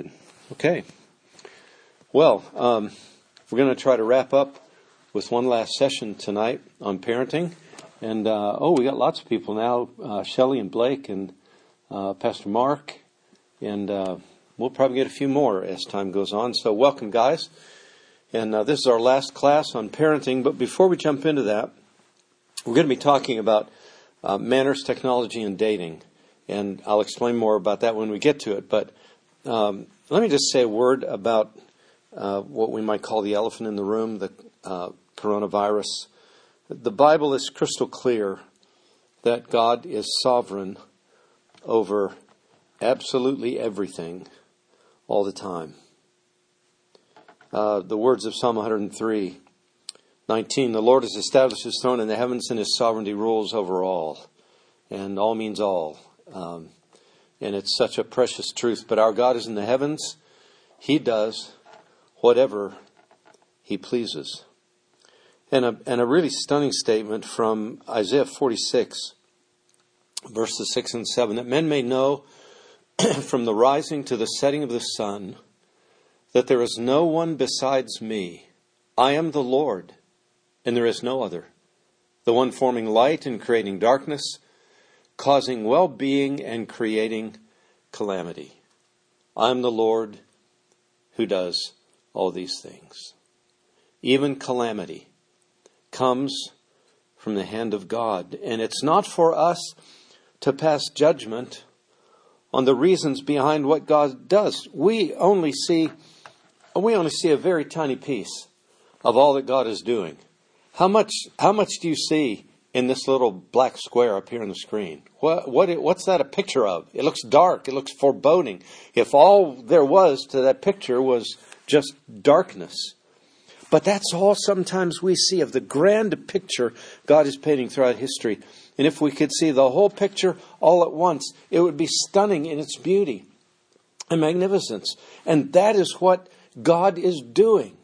started. Okay. Well, we're going to try to wrap up with one last session tonight on parenting. And, we got lots of people now, Shelley and Blake and Pastor Mark. And we'll probably get a few more as time goes on. So welcome, guys. And this is our last class on parenting. But before we jump into that, we're going to be talking about manners, technology, and dating. And I'll explain more about that when we get to it. But let me just say a word about what we might call the elephant in the room, the coronavirus. The Bible is crystal clear that God is sovereign over absolutely everything all the time. The words of Psalm 103, 19, the Lord has established his throne in the heavens and his sovereignty rules over all. And all means all. And it's such a precious truth. But our God is in the heavens. He does whatever he pleases. And a really stunning statement from Isaiah 46, verses 6 and 7, that men may know from the rising to the setting of the sun that there is no one besides me. I am the Lord, and there is no other, the one forming light and creating darkness, causing well-being and creating calamity. I am the Lord who does all these things. Even calamity comes from the hand of God. And it's not for us to pass judgment on the reasons behind what God does. We only see a very tiny piece of all that God is doing. How much do you see in this little black square up here on the screen? What's that a picture of? It looks dark. It looks foreboding. If all there was to that picture was just darkness. But that's all sometimes we see of the grand picture God is painting throughout history. And if we could see the whole picture all at once, it would be stunning in its beauty and magnificence. And that is what God is doing.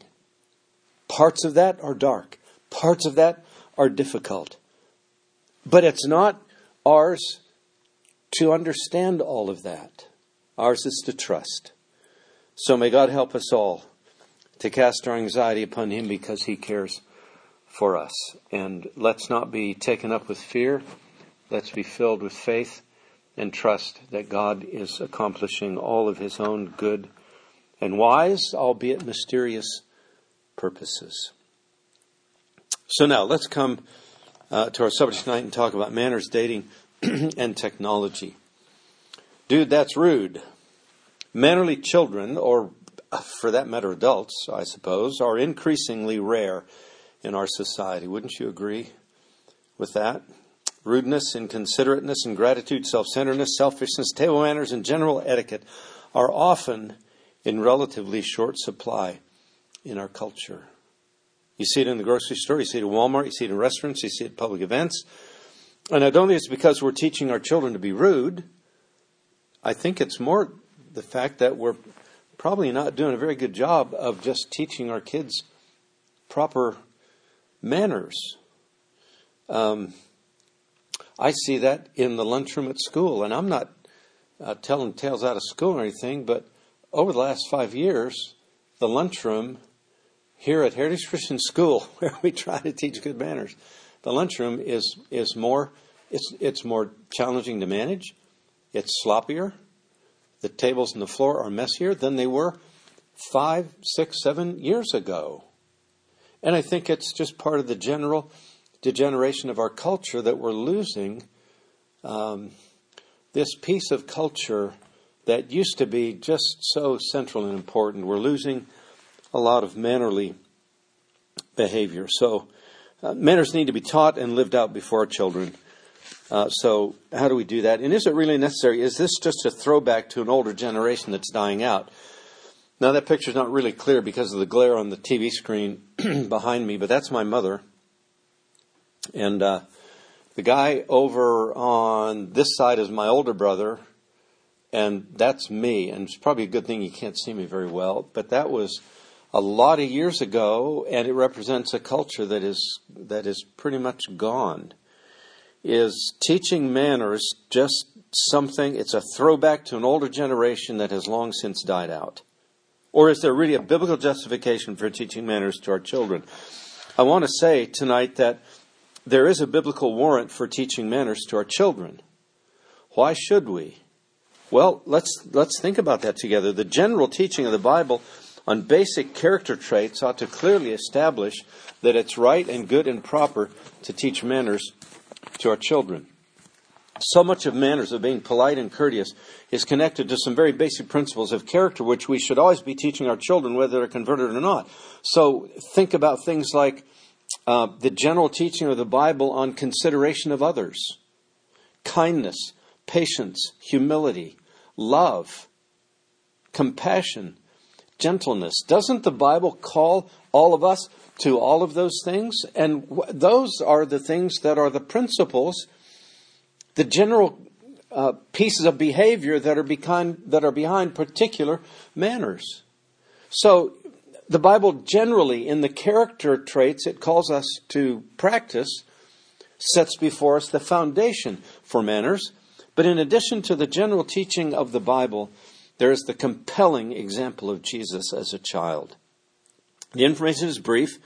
Parts of that are dark. Parts of that are difficult. But it's not ours to understand all of that. Ours is to trust. So may God help us all to cast our anxiety upon him because he cares for us. And let's not be taken up with fear. Let's be filled with faith and trust that God is accomplishing all of his own good and wise, albeit mysterious, purposes. So now let's come to our subject tonight and talk about manners, dating, and technology. Dude, that's rude. Mannerly children, or for that matter adults, I suppose, are increasingly rare in our society. Wouldn't you agree with that? Rudeness, inconsiderateness, ingratitude, self-centeredness, selfishness, table manners, and general etiquette are often in relatively short supply in our culture. You see it in the grocery store, you see it at Walmart, you see it in restaurants, you see it at public events. And I don't think it's because we're teaching our children to be rude. I think it's more the fact that we're probably not doing a very good job of just teaching our kids proper manners. I see that in the lunchroom at school, and I'm not telling tales out of school or anything, but over the last 5 years, the lunchroom here at Heritage Christian School, where we try to teach good manners, the lunchroom is more, it's more challenging to manage. It's sloppier. The tables and the floor are messier than they were 5, 6, 7 years ago. And I think it's just part of the general degeneration of our culture that we're losing this piece of culture that used to be just so central and important. We're losing a lot of mannerly behavior. So manners need to be taught and lived out before our children. So how do we do that? And is it really necessary? Is this just a throwback to an older generation that's dying out? Now, that picture's not really clear because of the glare on the TV screen behind me, but that's my mother. And the guy over on this side is my older brother, and that's me. And it's probably a good thing you can't see me very well, but that was a lot of years ago, and it represents a culture that is pretty much gone. is teaching manners just something, it's a throwback to an older generation that has long since died out? Or is there really a biblical justification for teaching manners to our children? I want to say tonight that there is a biblical warrant for teaching manners to our children. Why should we? Well, let's think about that together. The general teaching of the Bible on basic character traits ought to clearly establish that it's right and good and proper to teach manners to our children. So much of manners, of being polite and courteous, is connected to some very basic principles of character, which we should always be teaching our children, whether they're converted or not. So think about things like the general teaching of the Bible on consideration of others, kindness, patience, humility, love, compassion, gentleness. Doesn't the Bible call all of us to all of those things? And those are the things that are the principles, the general pieces of behavior that are behind particular manners. So the Bible generally, in the character traits it calls us to practice, sets before us the foundation for manners. But in addition to the general teaching of the Bible, there is the compelling example of Jesus as a child. The information is brief,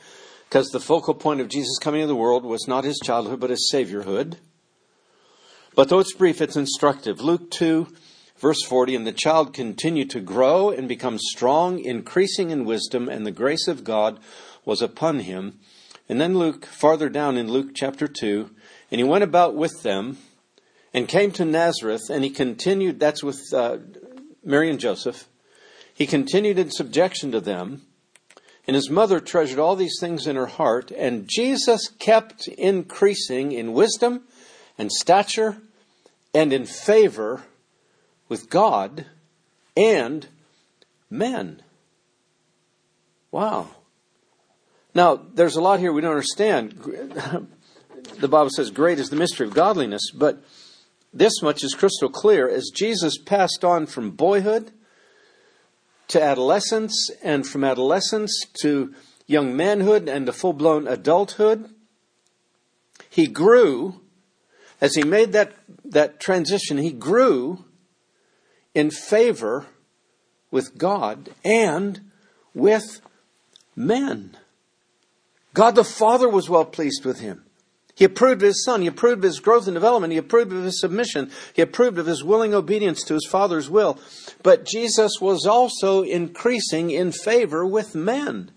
because the focal point of Jesus coming into the world was not his childhood, but his saviorhood. But though it's brief, it's instructive. Luke 2, verse 40, "And the child continued to grow and become strong, increasing in wisdom, and the grace of God was upon him." And then farther down in Luke chapter 2, "And he went about with them, and came to Nazareth, and he continued," that's with Mary and Joseph, "he continued in subjection to them, and his mother treasured all these things in her heart, and Jesus kept increasing in wisdom and stature and in favor with God and men." Wow. Now, there's a lot here we don't understand. The Bible says, "Great is the mystery of godliness," but this much is crystal clear. As Jesus passed on from boyhood to adolescence, and from adolescence to young manhood and to full-blown adulthood, he grew, as he made that transition, he grew in favor with God and with men. God the Father was well pleased with him. He approved of his son. He approved of his growth and development. He approved of his submission. He approved of his willing obedience to his Father's will. But Jesus was also increasing in favor with men.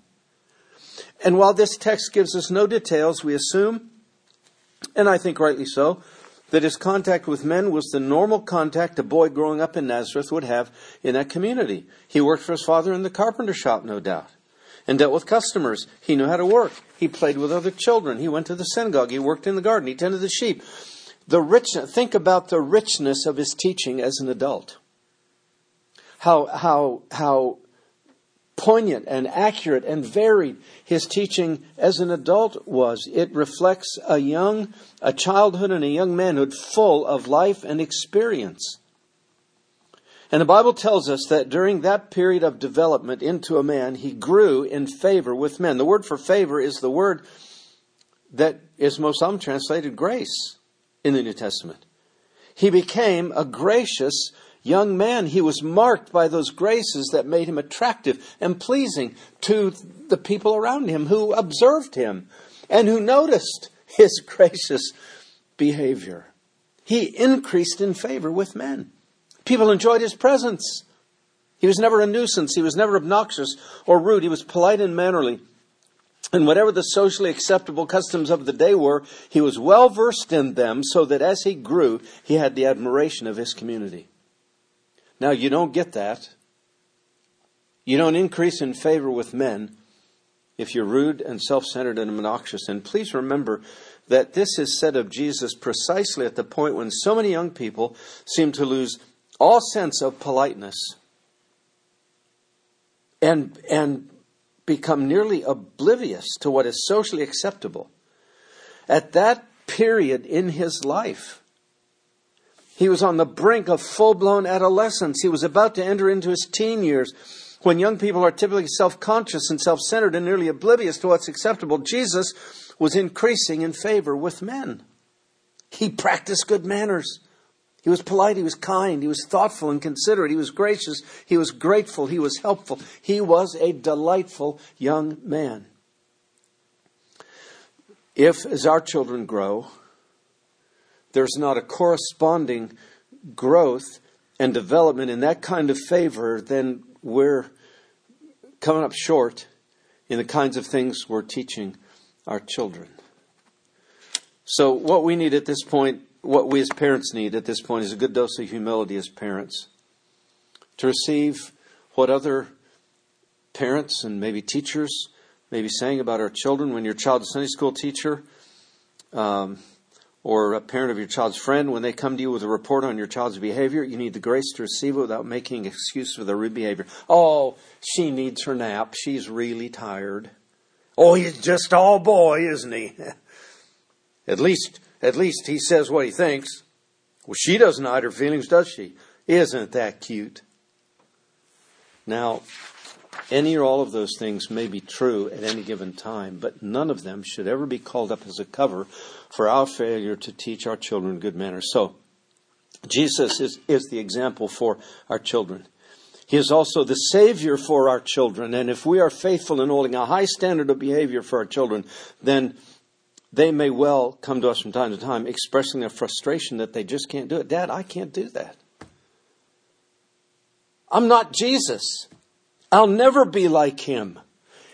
And while this text gives us no details, we assume, and I think rightly so, that his contact with men was the normal contact a boy growing up in Nazareth would have in that community. He worked for his father in the carpenter shop, no doubt, and dealt with customers. He knew how to work. He played with other children. He went to the synagogue. He worked in the garden. He tended the sheep. Think about the richness of his teaching as an adult. How poignant and accurate and varied his teaching as an adult was. It reflects a childhood and a young manhood full of life and experience. And the Bible tells us that during that period of development into a man, he grew in favor with men. The word for favor is the word that is most often translated grace in the New Testament. He became a gracious young man. He was marked by those graces that made him attractive and pleasing to the people around him who observed him and who noticed his gracious behavior. He increased in favor with men. People enjoyed his presence. He was never a nuisance. He was never obnoxious or rude. He was polite and mannerly. And whatever the socially acceptable customs of the day were, he was well versed in them, so that as he grew, he had the admiration of his community. Now, you don't get that. You don't increase in favor with men if you're rude and self-centered and obnoxious. And please remember that this is said of Jesus precisely at the point when so many young people seem to lose all sense of politeness and become nearly oblivious to what is socially acceptable. At that period in his life, he was on the brink of full-blown adolescence. He was about to enter into his teen years, when young people are typically self-conscious and self-centered and nearly oblivious to what's acceptable. Jesus was increasing in favor with men. He practiced good manners. He was polite, he was kind, he was thoughtful and considerate, he was gracious, he was grateful, he was helpful. He was a delightful young man. If, as our children grow, there's not a corresponding growth and development in that kind of favor, then we're coming up short in the kinds of things we're teaching our children. So what we need at this point, what we as parents need at this point, is a good dose of humility as parents to receive what other parents and maybe teachers may be saying about our children. When your child's Sunday school teacher or a parent of your child's friend, when they come to you with a report on your child's behavior, you need the grace to receive it without making an excuse for their rude behavior. Oh, she needs her nap. She's really tired. Oh, he's just all boy, isn't he? At least he says what he thinks. Well, she doesn't hide her feelings, does she? Isn't that cute? Now, any or all of those things may be true at any given time, but none of them should ever be called up as a cover for our failure to teach our children good manners. So, Jesus is the example for our children. He is also the Savior for our children. And if we are faithful in holding a high standard of behavior for our children, then they may well come to us from time to time expressing their frustration that they just can't do it. Dad, I can't do that. I'm not Jesus. I'll never be like him.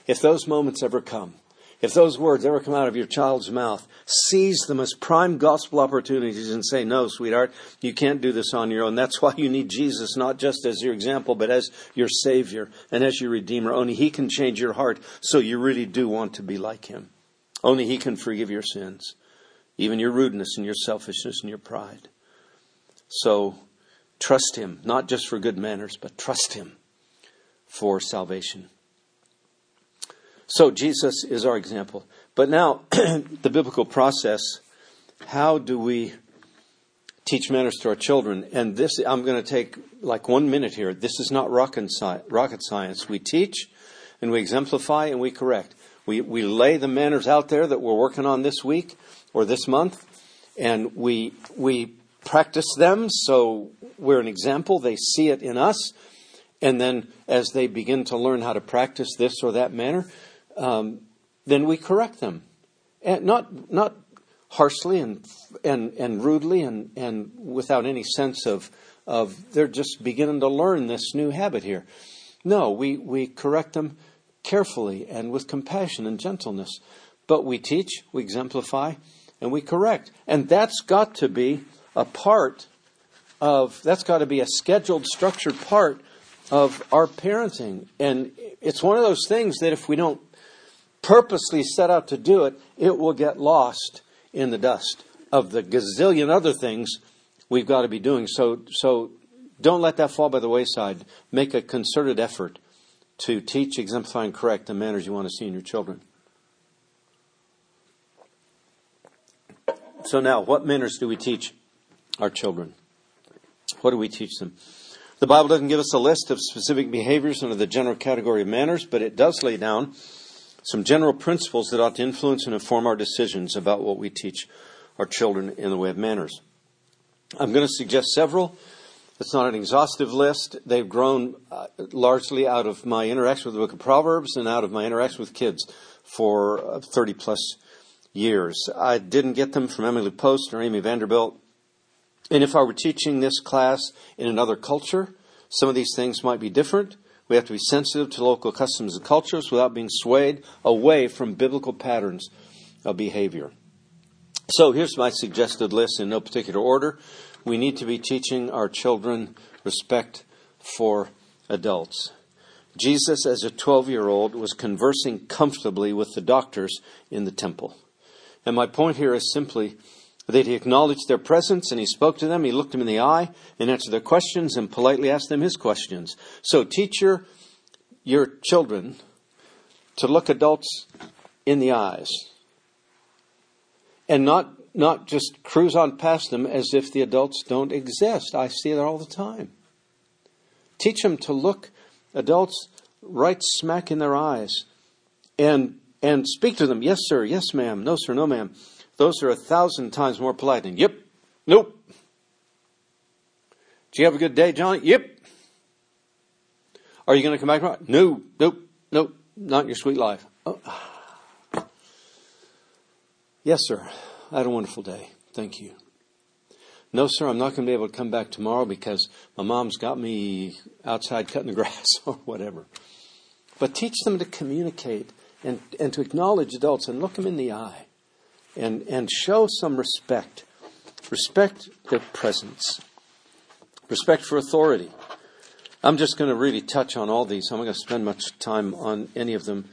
If those moments ever come, if those words ever come out of your child's mouth, seize them as prime gospel opportunities and say, no, sweetheart, you can't do this on your own. That's why you need Jesus, not just as your example, but as your Savior and as your Redeemer. Only he can change your heart so you really do want to be like him. Only he can forgive your sins, even your rudeness and your selfishness and your pride. So trust him, not just for good manners, but trust him for salvation. So Jesus is our example. But now, the biblical process, how do we teach manners to our children? And this, I'm going to take like 1 minute here. This is not rocket science. We teach and we exemplify and we correct. We lay the manners out there that we're working on this week or this month, and we practice them so we're an example. They see it in us. And then as they begin to learn how to practice this or that manner, then we correct them. And not harshly and rudely and without any sense of they're just beginning to learn this new habit here. No, we correct them carefully and with compassion and gentleness. But we teach, we exemplify, and we correct. And that's got to be a scheduled, structured part of our parenting. And it's one of those things that if we don't purposely set out to do it, it will get lost in the dust of the gazillion other things we've got to be doing. So don't let that fall by the wayside. Make a concerted effort to teach, exemplify, and correct the manners you want to see in your children. So now, what manners do we teach our children? What do we teach them? The Bible doesn't give us a list of specific behaviors under the general category of manners, but it does lay down some general principles that ought to influence and inform our decisions about what we teach our children in the way of manners. I'm going to suggest several. It's not an exhaustive list. They've grown largely out of my interaction with the book of Proverbs and out of my interaction with kids for 30-plus years. I didn't get them from Emily Post or Amy Vanderbilt. And if I were teaching this class in another culture, some of these things might be different. We have to be sensitive to local customs and cultures without being swayed away from biblical patterns of behavior. So here's my suggested list in no particular order. We need to be teaching our children respect for adults. Jesus, as a 12-year-old, was conversing comfortably with the doctors in the temple. And my point here is simply that he acknowledged their presence and he spoke to them. He looked them in the eye and answered their questions and politely asked them his questions. So teach your children to look adults in the eyes and not just cruise on past them as if the adults don't exist. I see that all the time. Teach them to look adults right smack in their eyes and speak to them, yes, sir, yes, ma'am, no, sir, no, ma'am, Those are 1,000 times more polite than, yep, nope. Did you have a good day, John? Yep. Are you going to come back tomorrow? No, nope, nope, not in your sweet life. Oh. Yes, sir, I had a wonderful day. Thank you. No, sir, I'm not going to be able to come back tomorrow because my mom's got me outside cutting the grass or whatever. But teach them to communicate and to acknowledge adults and look them in the eye and show some respect. Respect their presence. Respect for authority. I'm just going to really touch on all these. I'm not going to spend much time on any of them.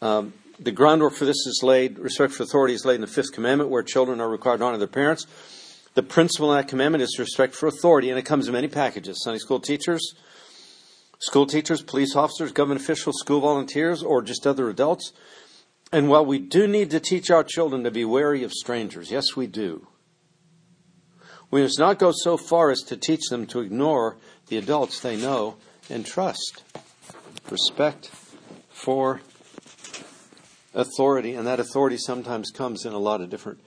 The groundwork for this is laid, respect for authority is laid in the fifth commandment where children are required to honor their parents. The principle in that commandment is respect for authority, and it comes in many packages. Sunday school teachers, police officers, government officials, school volunteers, or just other adults. And while we do need to teach our children to be wary of strangers, yes, we do, we must not go so far as to teach them to ignore the adults they know and trust. Respect for authority, and that authority sometimes comes in a lot of different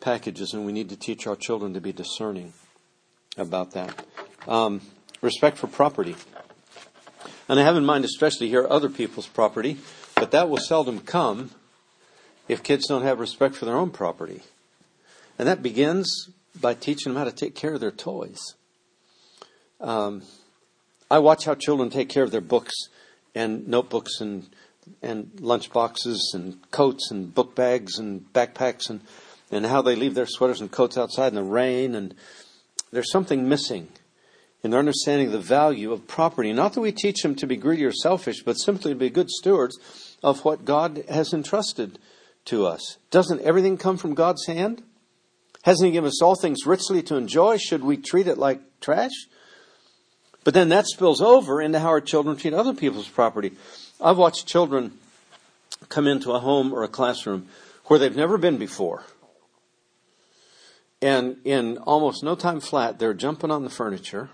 packages, and we need to teach our children to be discerning about that. Respect for property. And I have in mind especially here other people's property, but that will seldom come if kids don't have respect for their own property. And that begins by teaching them how to take care of their toys. I watch how children take care of their books and notebooks and lunch boxes and coats and book bags and backpacks and how they leave their sweaters and coats outside in the rain. And there's something missing in their understanding of the value of property. Not that we teach them to be greedy or selfish, but simply to be good stewards of what God has entrusted to us. Doesn't everything come from God's hand? Hasn't He given us all things richly to enjoy? Should we treat it like trash? But then that spills over into how our children treat other people's property. I've watched children come into a home or a classroom where they've never been before. And in almost no time flat, they're jumping on the furniture,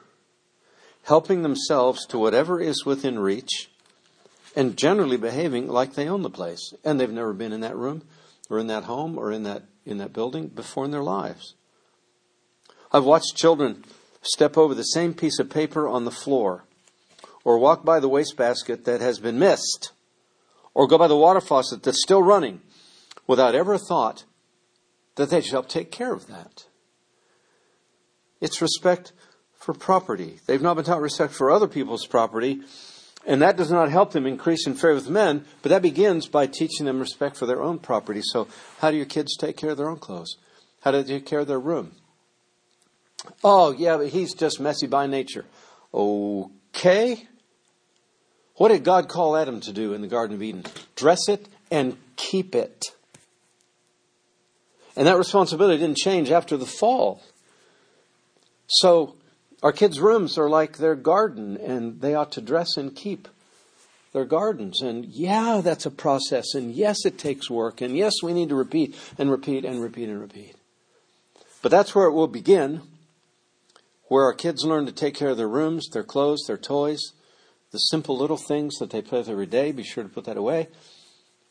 helping themselves to whatever is within reach, and generally behaving like they own the place. And they've never been in that room or in that home or in that building before in their lives. I've watched children step over the same piece of paper on the floor or walk by the wastebasket that has been missed or go by the water faucet that's still running without ever a thought that they should help take care of that. It's respect for property. They've not been taught respect for other people's property, and that does not help them increase in favor with men, but that begins by teaching them respect for their own property. So how do your kids take care of their own clothes? How do they take care of their room? Oh, yeah, but he's just messy by nature. Okay. What did God call Adam to do in the Garden of Eden? Dress it and keep it. And that responsibility didn't change after the fall. So our kids' rooms are like their garden, and they ought to dress and keep their gardens. And yeah, that's a process. And yes, it takes work. And yes, we need to repeat and repeat and repeat and repeat. But that's where it will begin, where our kids learn to take care of their rooms, their clothes, their toys, the simple little things that they play with every day. Be sure to put that away.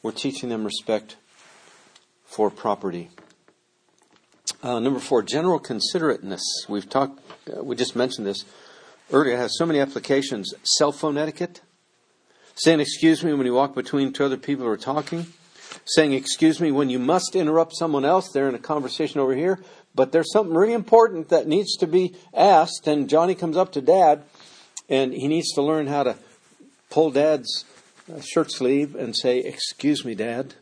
We're teaching them respect for property. Number four, general considerateness. We just mentioned this earlier. It has so many applications. Cell phone etiquette. Saying excuse me when you walk between two other people who are talking. Saying excuse me when you must interrupt someone else. They're in a conversation over here, but there's something really important that needs to be asked. And Johnny comes up to Dad, and he needs to learn how to pull Dad's shirt sleeve and say, excuse me, Dad.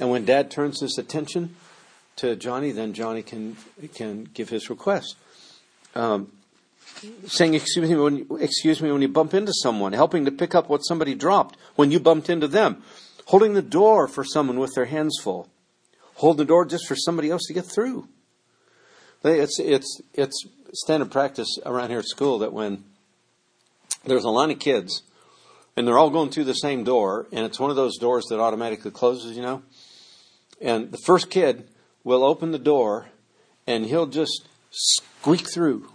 And when Dad turns his attention to Johnny, then Johnny can give his request. Saying excuse me when you bump into someone, helping to pick up what somebody dropped when you bumped into them, holding the door for someone with their hands full, holding the door just for somebody else to get through. It's standard practice around here at school that when there's a line of kids and they're all going through the same door, and it's one of those doors that automatically closes, you know, and the first kid will open the door, and he'll just squeak through.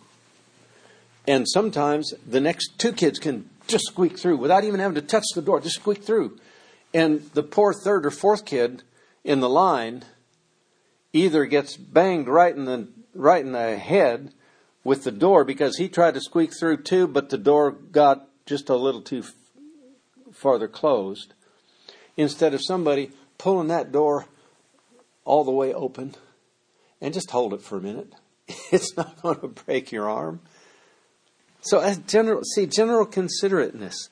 And sometimes the next two kids can just squeak through without even having to touch the door, just squeak through. And the poor third or fourth kid in the line either gets banged right in the head with the door, because he tried to squeak through too, but the door got just a little too farther closed, instead of somebody pulling that door all the way open and just hold it for a minute. It's not going to break your arm. So general considerateness.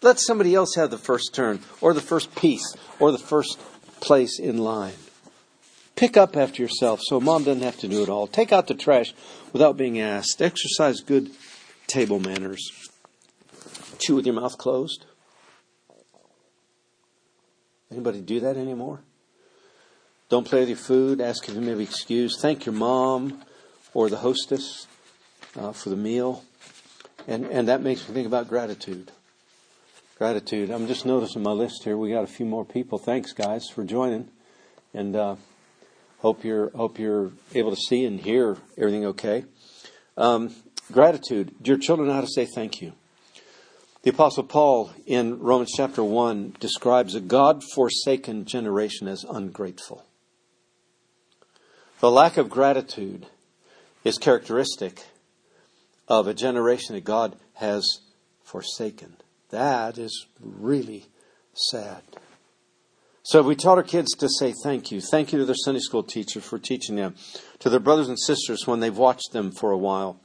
Let somebody else have the first turn or the first piece or the first place in line. Pick up after yourself so mom doesn't have to do it all. Take out the trash without being asked. Exercise good table manners. Chew with your mouth closed. Anybody do that anymore? Don't play with your food. Ask if you may be excused. Thank your mom or the hostess for the meal. And that makes me think about gratitude. Gratitude. I'm just noticing my list here. We got a few more people. Thanks, guys, for joining. And hope you're able to see and hear everything okay. Gratitude. Your children know how to say thank you. The Apostle Paul in Romans chapter 1 describes a God-forsaken generation as ungrateful. The lack of gratitude is characteristic of a generation that God has forsaken. That is really sad. So we taught our kids to say thank you. Thank you to their Sunday school teacher for teaching them. To their brothers and sisters when they've watched them for a while.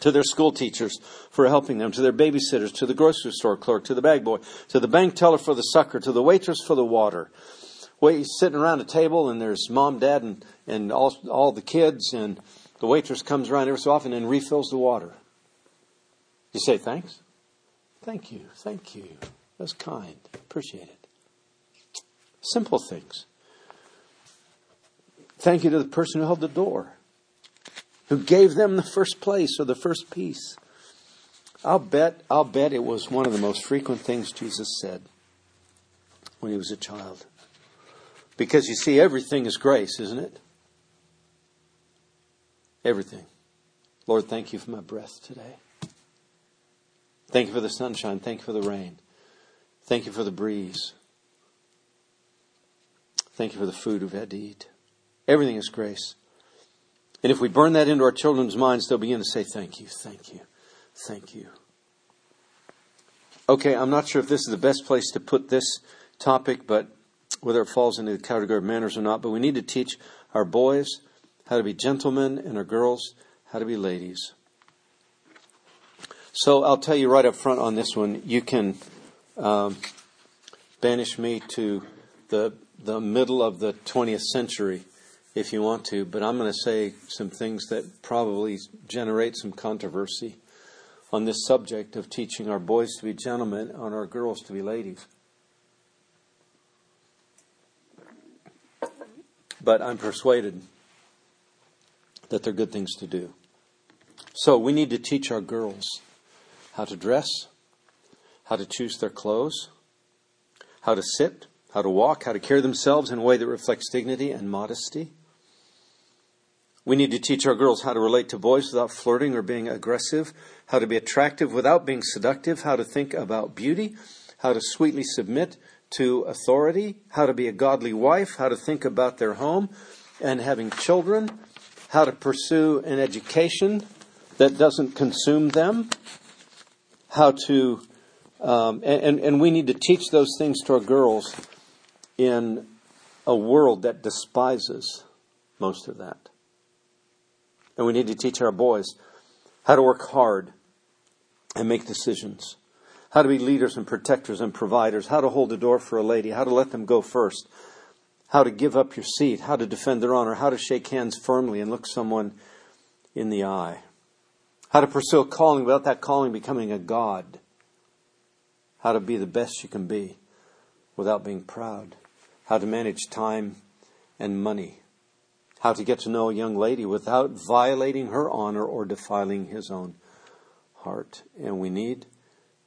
To their school teachers for helping them. To their babysitters. To the grocery store clerk. To the bag boy. To the bank teller for the sucker. To the waitress for the water. Wait, sitting around a table and there's mom, dad, and all the kids. And the waitress comes around every so often and refills the water. You say thanks? Thank you. Thank you. That's kind. Appreciate it. Simple things. Thank you to the person who held the door, who gave them the first place or the first piece. I'll bet it was one of the most frequent things Jesus said when he was a child. Because you see, everything is grace, isn't it? Everything. Lord, thank you for my breath today. Thank you for the sunshine. Thank you for the rain. Thank you for the breeze. Thank you for the food we've had to eat. Everything is grace. And if we burn that into our children's minds, they'll begin to say, thank you, thank you, thank you. Okay, I'm not sure if this is the best place to put this topic, but whether it falls into the category of manners or not, but we need to teach our boys how to be gentlemen and our girls how to be ladies. So I'll tell you right up front on this one, you can banish me to the middle of the 20th century if you want to, but I'm going to say some things that probably generate some controversy on this subject of teaching our boys to be gentlemen and our girls to be ladies. But I'm persuaded that they're good things to do. So we need to teach our girls how to dress, how to choose their clothes, how to sit, how to walk, how to carry themselves in a way that reflects dignity and modesty. We need to teach our girls how to relate to boys without flirting or being aggressive, how to be attractive without being seductive, how to think about beauty, how to sweetly submit to authority, how to be a godly wife, how to think about their home and having children, how to pursue an education that doesn't consume them, how to... And we need to teach those things to our girls in a world that despises most of that. And we need to teach our boys how to work hard and make decisions, how to be leaders and protectors and providers, how to hold the door for a lady, how to let them go first, how to give up your seat, how to defend their honor, how to shake hands firmly and look someone in the eye, how to pursue a calling without that calling becoming a god, how to be the best you can be without being proud, how to manage time and money, how to get to know a young lady without violating her honor or defiling his own heart. And we need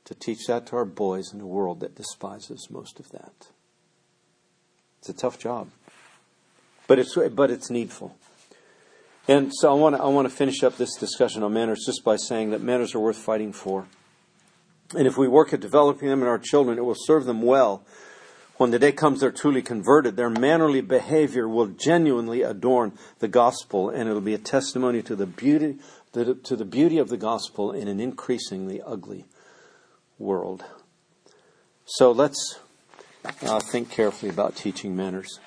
to teach that to our boys in a world that despises most of that. It's a tough job, but it's needful. And so I want to finish up this discussion on manners just by saying that manners are worth fighting for. And if we work at developing them in our children, it will serve them well When the day comes they're truly converted, their mannerly behavior will genuinely adorn the gospel, and it'll be a testimony to the beauty of the gospel in an increasingly ugly world. So let's think carefully about teaching manners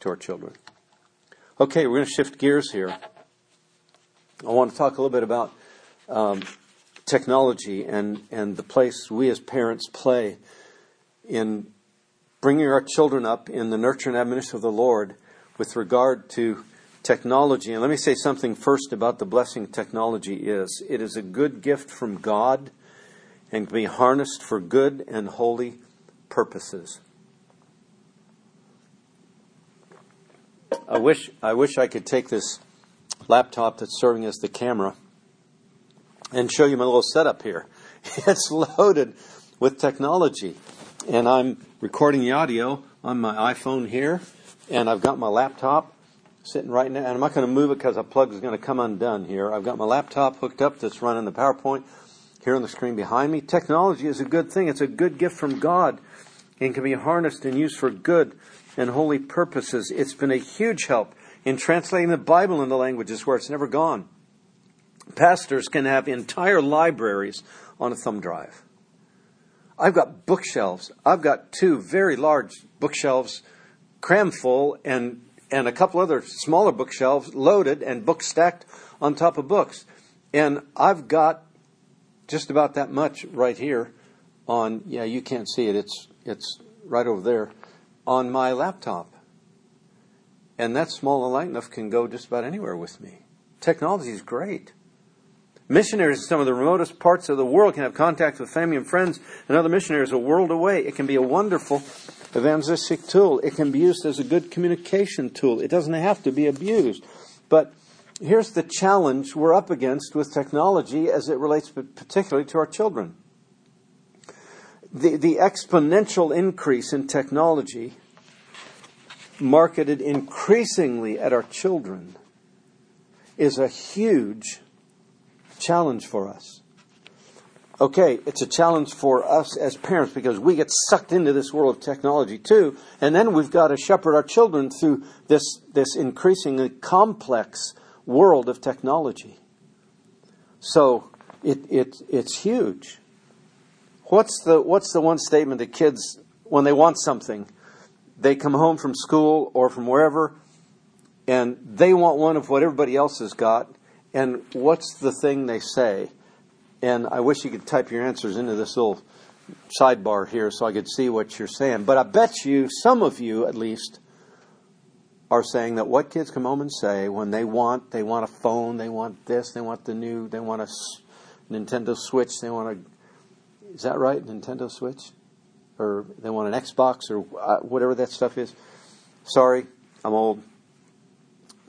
to our children. Okay, we're going to shift gears here. I want to talk a little bit about technology and the place we as parents play in bringing our children up in the nurture and admonition of the Lord with regard to technology. And let me say something first about the blessing technology is. It is a good gift from God and can be harnessed for good and holy purposes. I wish I could take this laptop that's serving as the camera and show you my little setup here. It's loaded with technology. And I'm recording the audio on my iPhone here. And I've got my laptop sitting right now. And I'm not going to move it because the plug is going to come undone here. I've got my laptop hooked up that's running the PowerPoint here on the screen behind me. Technology is a good thing. It's a good gift from God and can be harnessed and used for good and holy purposes. It's been a huge help in translating the Bible into languages where it's never gone. Pastors can have entire libraries on a thumb drive. I've got bookshelves. I've got two very large bookshelves crammed full and a couple other smaller bookshelves loaded and books stacked on top of books. And I've got just about that much right here on, yeah, you can't see it. It's right over there on my laptop. And that small and light enough can go just about anywhere with me. Technology is great. Missionaries in some of the remotest parts of the world can have contact with family and friends and other missionaries a world away. It can be a wonderful evangelistic tool. It can be used as a good communication tool. It doesn't have to be abused. But here's the challenge we're up against with technology as it relates particularly to our children. The exponential increase in technology marketed increasingly at our children is a huge challenge for us. Okay, it's a challenge for us as parents because we get sucked into this world of technology too, and then we've got to shepherd our children through this increasingly complex world of technology. So it's huge. What's the one statement that kids, when they want something, they come home from school or from wherever, and they want one of what everybody else has got. And what's the thing they say? And I wish you could type your answers into this little sidebar here so I could see what you're saying. But I bet you, some of you at least, are saying that what kids come home and say when they want a phone, they want this, they want a Nintendo Switch, is that right, Nintendo Switch? Or they want an Xbox or whatever that stuff is. Sorry, I'm old.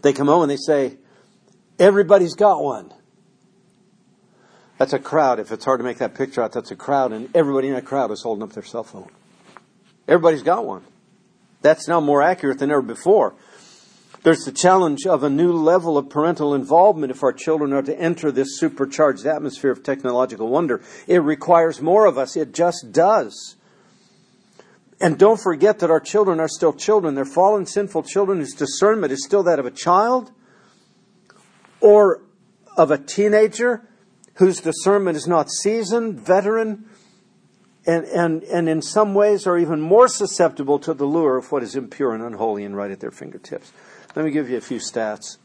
They come home and they say, everybody's got one. That's a crowd. If it's hard to make that picture out, that's a crowd. And everybody in that crowd is holding up their cell phone. Everybody's got one. That's now more accurate than ever before. There's the challenge of a new level of parental involvement if our children are to enter this supercharged atmosphere of technological wonder. It requires more of us. It just does. And don't forget that our children are still children. They're fallen, sinful children whose discernment is still that of a child, or of a teenager whose discernment is not seasoned, veteran, and in some ways are even more susceptible to the lure of what is impure and unholy and right at their fingertips. Let me give you a few stats.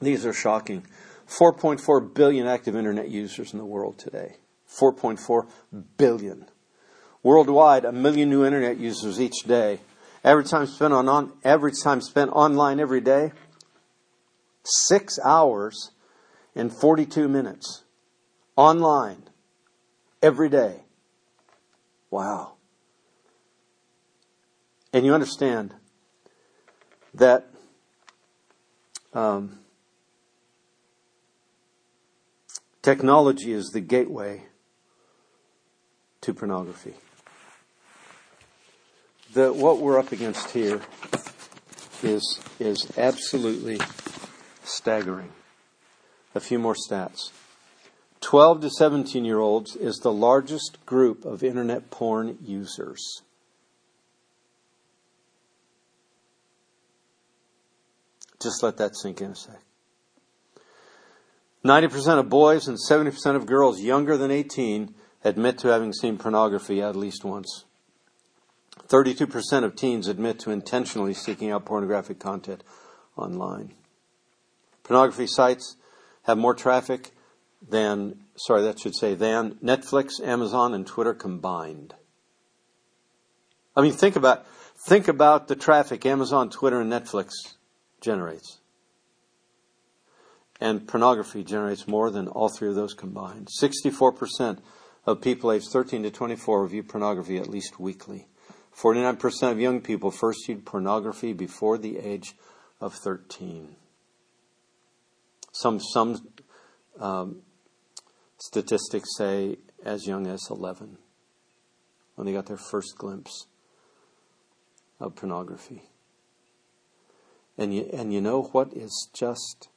These are shocking. 4.4 billion active Internet users in the world today. 4.4 billion. Worldwide, 1 million new Internet users each day. Average time spent online every day, 6 hours and 42 minutes online every day. Wow. And you understand that technology is the gateway to pornography. What we're up against here is absolutely staggering. A few more stats. 12 to 17-year-olds is the largest group of Internet porn users. Just let that sink in a sec. 90% of boys and 70% of girls younger than 18 admit to having seen pornography at least once. 32% of teens admit to intentionally seeking out pornographic content online. Pornography sites have more traffic than Netflix, Amazon, and Twitter combined. I mean, think about the traffic Amazon, Twitter, and Netflix generates. And pornography generates more than all three of those combined. 64% of people aged 13 to 24 review pornography at least weekly. 49% of young people first viewed pornography before the age of 13. Some statistics say as young as 11 when they got their first glimpse of pornography. And you know what is just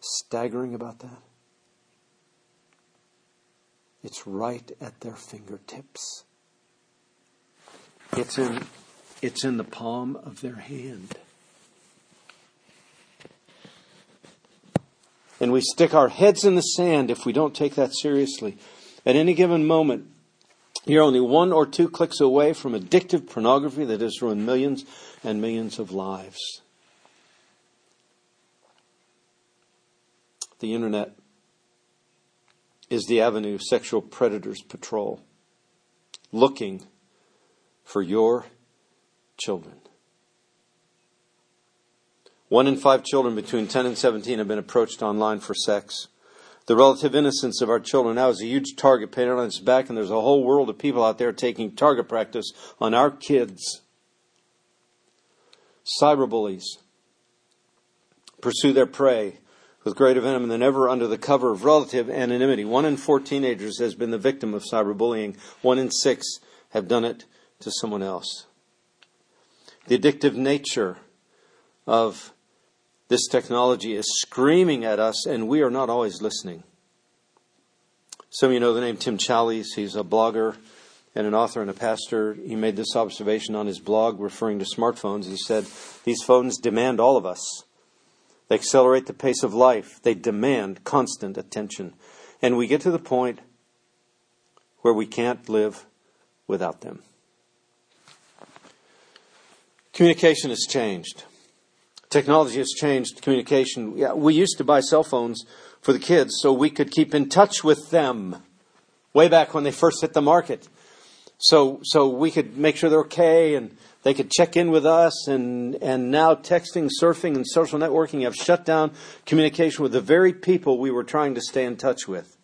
staggering about that? It's right at their fingertips. It's in the palm of their hand. And we stick our heads in the sand if we don't take that seriously. At any given moment, you're only one or two clicks away from addictive pornography that has ruined millions and millions of lives. The internet is the avenue sexual predators patrol, looking for your children. 1 in 5 children between 10 and 17 have been approached online for sex. The relative innocence of our children now is a huge target painted on its back, and there's a whole world of people out there taking target practice on our kids. Cyberbullies pursue their prey with greater venom than ever under the cover of relative anonymity. 1 in 4 teenagers has been the victim of cyberbullying. 1 in 6 have done it to someone else. The addictive nature of this technology is screaming at us, and we are not always listening. Some of you know the name Tim Challies. He's a blogger and an author and a pastor. He made this observation on his blog referring to smartphones. He said, "These phones demand all of us. They accelerate the pace of life. They demand constant attention. And we get to the point where we can't live without them." Communication has changed. Technology has changed. Communication. Yeah, we used to buy cell phones for the kids so we could keep in touch with them way back when they first hit the market. So we could make sure they're okay and they could check in with us, and now texting, surfing, and social networking have shut down communication with the very people we were trying to stay in touch with.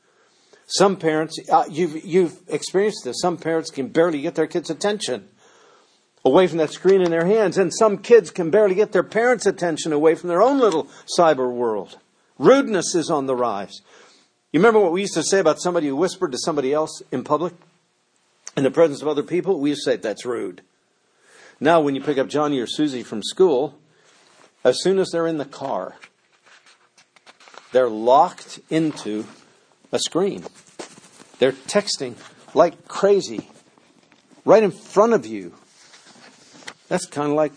Some parents, you've experienced this, some parents can barely get their kids' attention away from that screen in their hands, and some kids can barely get their parents' attention away from their own little cyber world. Rudeness is on the rise. You remember what we used to say about somebody who whispered to somebody else in public? In the presence of other people, we used to say, "That's rude." Now, when you pick up Johnny or Susie from school, as soon as they're in the car, they're locked into a screen. They're texting like crazy right in front of you. That's kind of like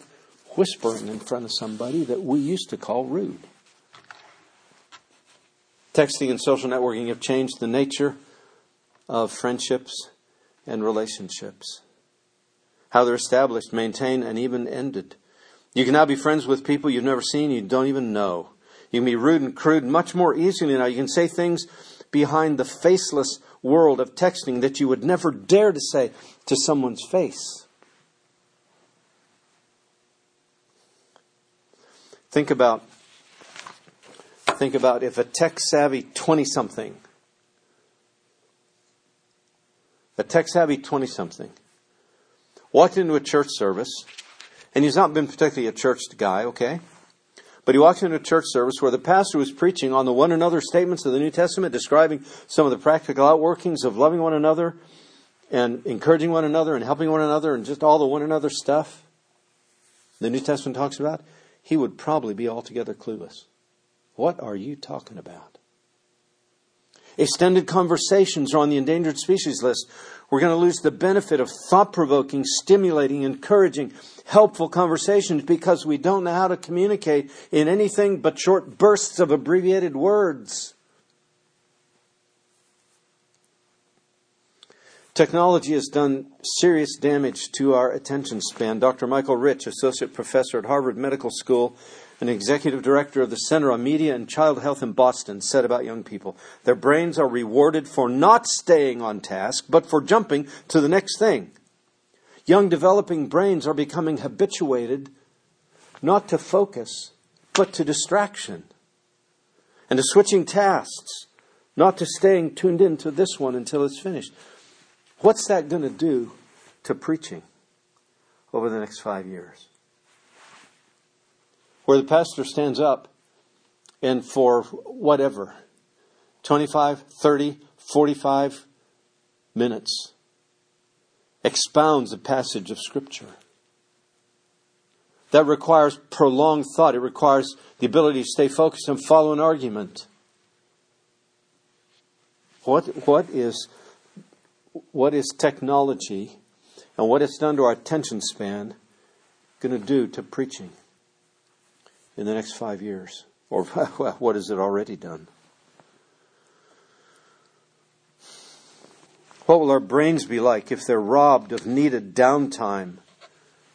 whispering in front of somebody that we used to call rude. Texting and social networking have changed the nature of friendships and relationships, how they're established, maintained, and even ended. You can now be friends with people you've never seen, you don't even know. You can be rude and crude much more easily now. You can say things behind the faceless world of texting that you would never dare to say to someone's face. Think about if a tech-savvy 20-something, walked into a church service, and he's not been particularly a church guy, okay? But he walked into a church service where the pastor was preaching on the one another statements of the New Testament, describing some of the practical outworkings of loving one another and encouraging one another and helping one another and just all the one another stuff the New Testament talks about. He would probably be altogether clueless. What are you talking about? Extended conversations are on the endangered species list, We're going to lose the benefit of thought-provoking, stimulating, encouraging, helpful conversations because we don't know how to communicate in anything but short bursts of abbreviated words. Technology has done serious damage to our attention span. Dr. Michael Rich, Associate Professor at Harvard Medical School and Executive Director of the Center on Media and Child Health in Boston, said about young people, "Their brains are rewarded for not staying on task, but for jumping to the next thing. Young developing brains are becoming habituated not to focus, but to distraction, and to switching tasks, not to staying tuned into this one until it's finished." What's that going to do to preaching over the next 5 years? Where the pastor stands up and for whatever, 25, 30, 45 minutes, expounds a passage of Scripture. That requires prolonged thought. It requires the ability to stay focused and follow an argument. What is technology and what it's done to our attention span going to do to preaching in the next 5 years? Or well, what has it already done? What will our brains be like if they're robbed of needed downtime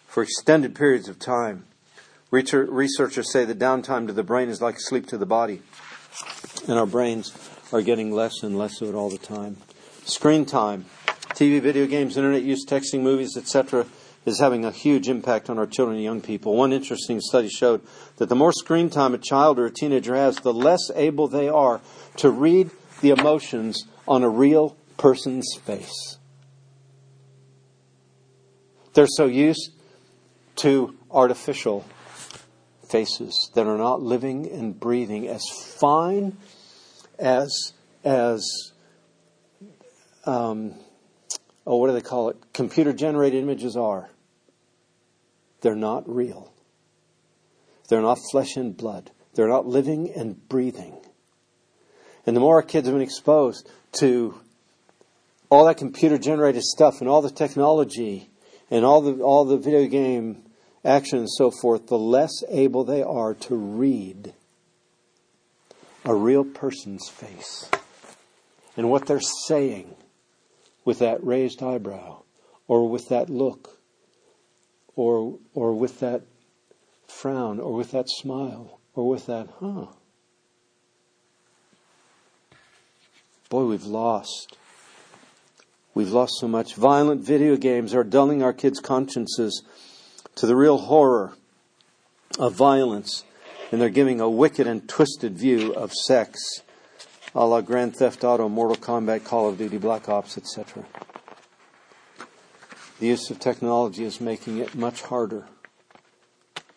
for extended periods of time? Researchers say the downtime to the brain is like sleep to the body, and our brains are getting less and less of it all the time. Screen time, TV, video games, internet use, texting, movies, etc., is having a huge impact on our children and young people. One interesting study showed that the more screen time a child or a teenager has, the less able they are to read the emotions on a real person's face. They're so used to artificial faces that are not living and breathing as fine as what do they call it? Computer-generated images are. They're not real. They're not flesh and blood. They're not living and breathing. And the more our kids have been exposed to all that computer-generated stuff and all the technology and all the video game action and so forth, the less able they are to read a real person's face and what they're saying with that raised eyebrow, or with that look, or with that frown, or with that smile, or with that, huh? Boy, we've lost so much. Violent video games are dulling our kids' consciences to the real horror of violence, and they're giving a wicked and twisted view of sex, a la Grand Theft Auto, Mortal Kombat, Call of Duty, Black Ops, etc. The use of technology is making it much harder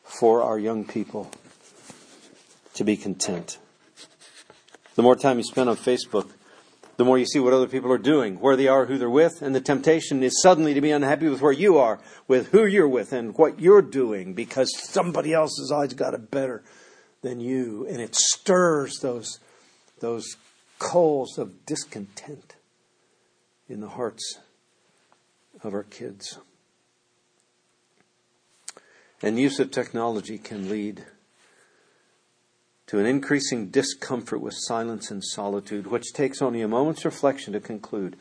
for our young people to be content. The more time you spend on Facebook, the more you see what other people are doing, where they are, who they're with, and the temptation is suddenly to be unhappy with where you are, with who you're with, and what you're doing, because somebody else's eyes got it better than you, and it stirs those coals of discontent in the hearts of our kids. And use of technology can lead to an increasing discomfort with silence and solitude, which takes only a moment's reflection to conclude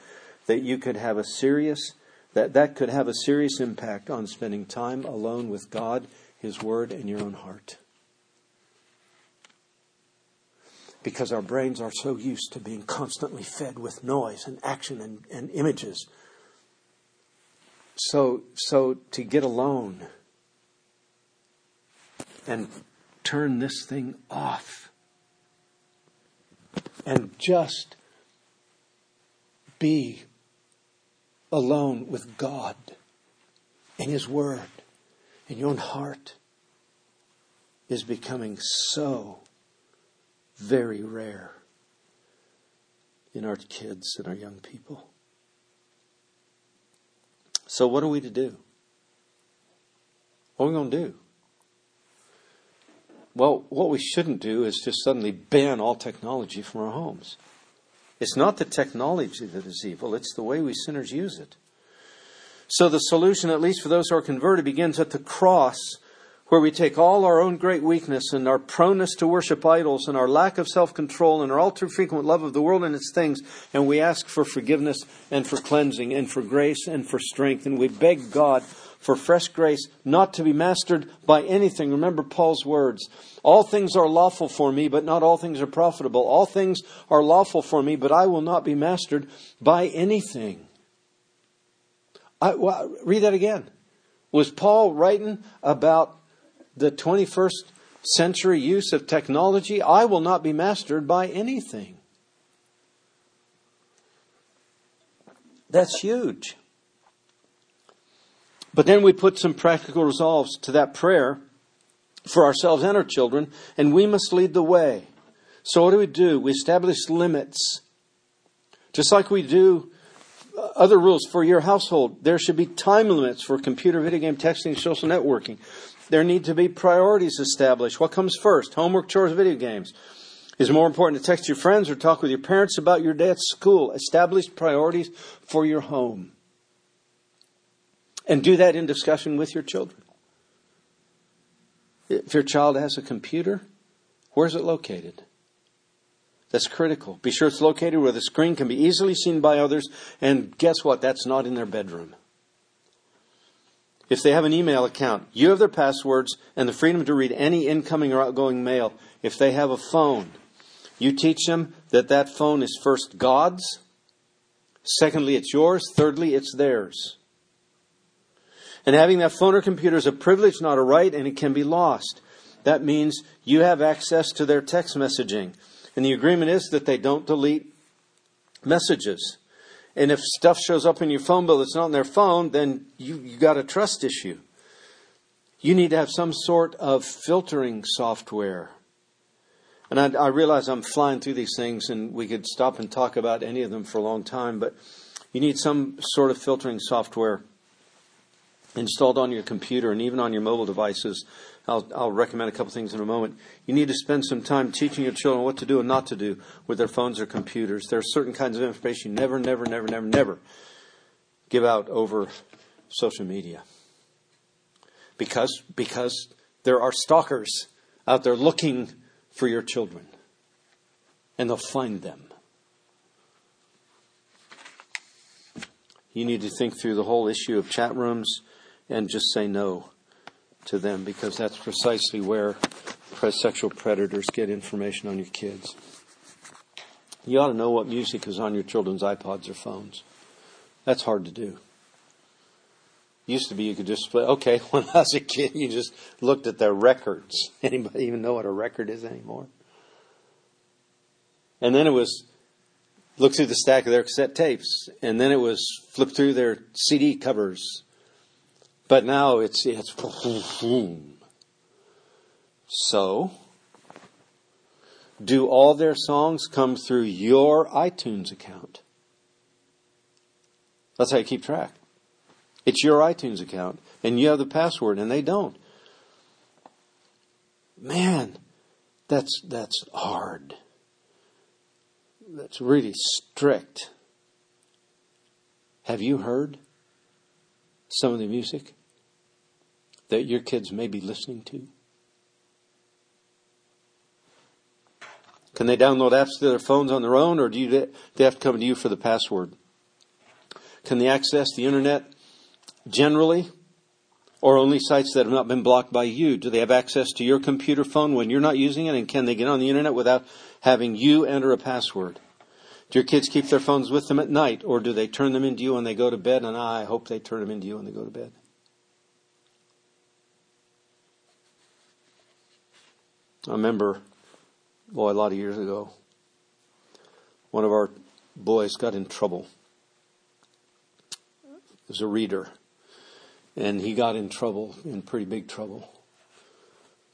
that that could have a serious impact on spending time alone with God, His Word, and your own heart. Because our brains are so used to being constantly fed with noise and action and images. So to get alone and turn this thing off and just be alone with God and His Word and your own heart is becoming so very rare in our kids and our young people. So what are we to do? What are we going to do? Well, what we shouldn't do is just suddenly ban all technology from our homes. It's not the technology that is evil. It's the way we sinners use it. So the solution, at least for those who are converted, begins at the cross, where we take all our own great weakness and our proneness to worship idols and our lack of self-control and our all too frequent love of the world and its things, and we ask for forgiveness and for cleansing and for grace and for strength. And we beg God for fresh grace, not to be mastered by anything. Remember Paul's words. All things are lawful for me, but not all things are profitable. All things are lawful for me, but I will not be mastered by anything. Read that again. Was Paul writing about the 21st century use of technology? I will not be mastered by anything. That's huge. But then we put some practical resolves to that prayer for ourselves and our children, and we must lead the way. So what do? We establish limits. Just like we do other rules for your household. There should be time limits for computer, video game, texting, social networking. There need to be priorities established. What comes first? Homework, chores, video games. Is it more important to text your friends or talk with your parents about your day at school? Establish priorities for your home. And do that in discussion with your children. If your child has a computer, where's it located? That's critical. Be sure it's located where the screen can be easily seen by others. And guess what? That's not in their bedroom. If they have an email account, you have their passwords and the freedom to read any incoming or outgoing mail. If they have a phone, you teach them that that phone is first God's. Secondly, it's yours. Thirdly, it's theirs. And having that phone or computer is a privilege, not a right, and it can be lost. That means you have access to their text messaging. And the agreement is that they don't delete messages. And if stuff shows up in your phone bill that's not on their phone, then you got a trust issue. You need to have some sort of filtering software. And I realize I'm flying through these things, and we could stop and talk about any of them for a long time, but you need some sort of filtering software installed on your computer and even on your mobile devices. I'll recommend a couple things in a moment. You need to spend some time teaching your children what to do and not to do with their phones or computers. There are certain kinds of information you never give out over social media. Because there are stalkers out there looking for your children. And they'll find them. You need to think through the whole issue of chat rooms. And just say no to them, because that's precisely where sexual predators get information on your kids. You ought to know what music is on your children's iPods or phones. That's hard to do. Used to be you could just play. Okay, when I was a kid, you just looked at their records. Anybody even know what a record is anymore? And then it was look through the stack of their cassette tapes. And then it was flip through their CD covers. But now it's boom. So, do all their songs come through your iTunes account? That's how you keep track. It's your iTunes account, and you have the password, and they don't. Man, that's hard. That's really strict. Have you heard some of the music that your kids may be listening to? Can they download apps to their phones on their own, or do they have to come to you for the password? Can they access the internet generally, or only sites that have not been blocked by you? Do they have access to your computer phone when you're not using it, and can they get on the internet without having you enter a password? Do your kids keep their phones with them at night, or do they turn them into you when they go to bed? And I hope they turn them into you when they go to bed. I remember, a lot of years ago, one of our boys got in trouble. He was a reader, and he got in trouble, in pretty big trouble,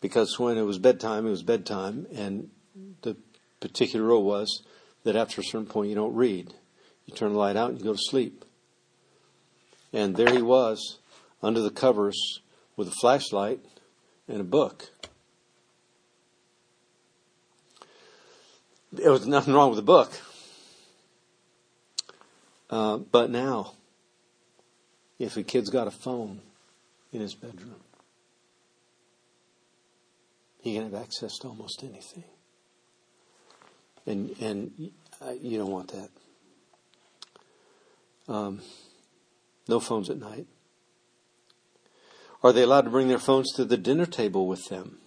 because when it was bedtime, and the particular rule was that after a certain point you don't read. You turn the light out and you go to sleep. And there he was, under the covers, with a flashlight and a book. There was nothing wrong with the book. But now, if a kid's got a phone in his bedroom, he can have access to almost anything. And you don't want that. No phones at night. Are they allowed to bring their phones to the dinner table with them?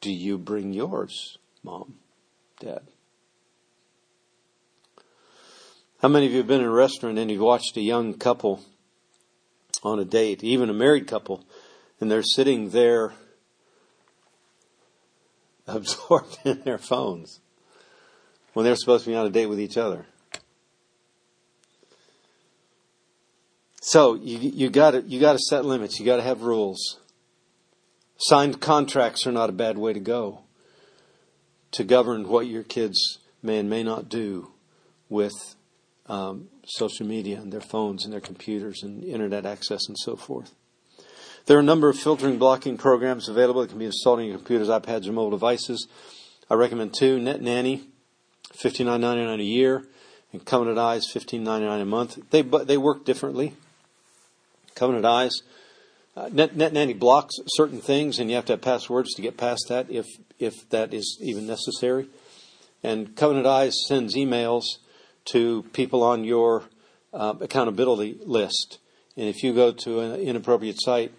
Do you bring yours, Mom, Dad? How many of you have been in a restaurant and you've watched a young couple on a date, even a married couple, and they're sitting there absorbed in their phones when they're supposed to be on a date with each other? So you got to set limits. You got to have rules. Signed contracts are not a bad way to go to govern what your kids may and may not do with social media and their phones and their computers and internet access and so forth. There are a number of filtering blocking programs available that can be installed on your computers, iPads, or mobile devices. I recommend two: Net Nanny, $59.99 a year, and Covenant Eyes, $15.99 a month. They work differently. Covenant Eyes, Net Nanny blocks certain things, and you have to have passwords to get past that, if that is even necessary. And Covenant Eyes sends emails to people on your accountability list, and if you go to an inappropriate site,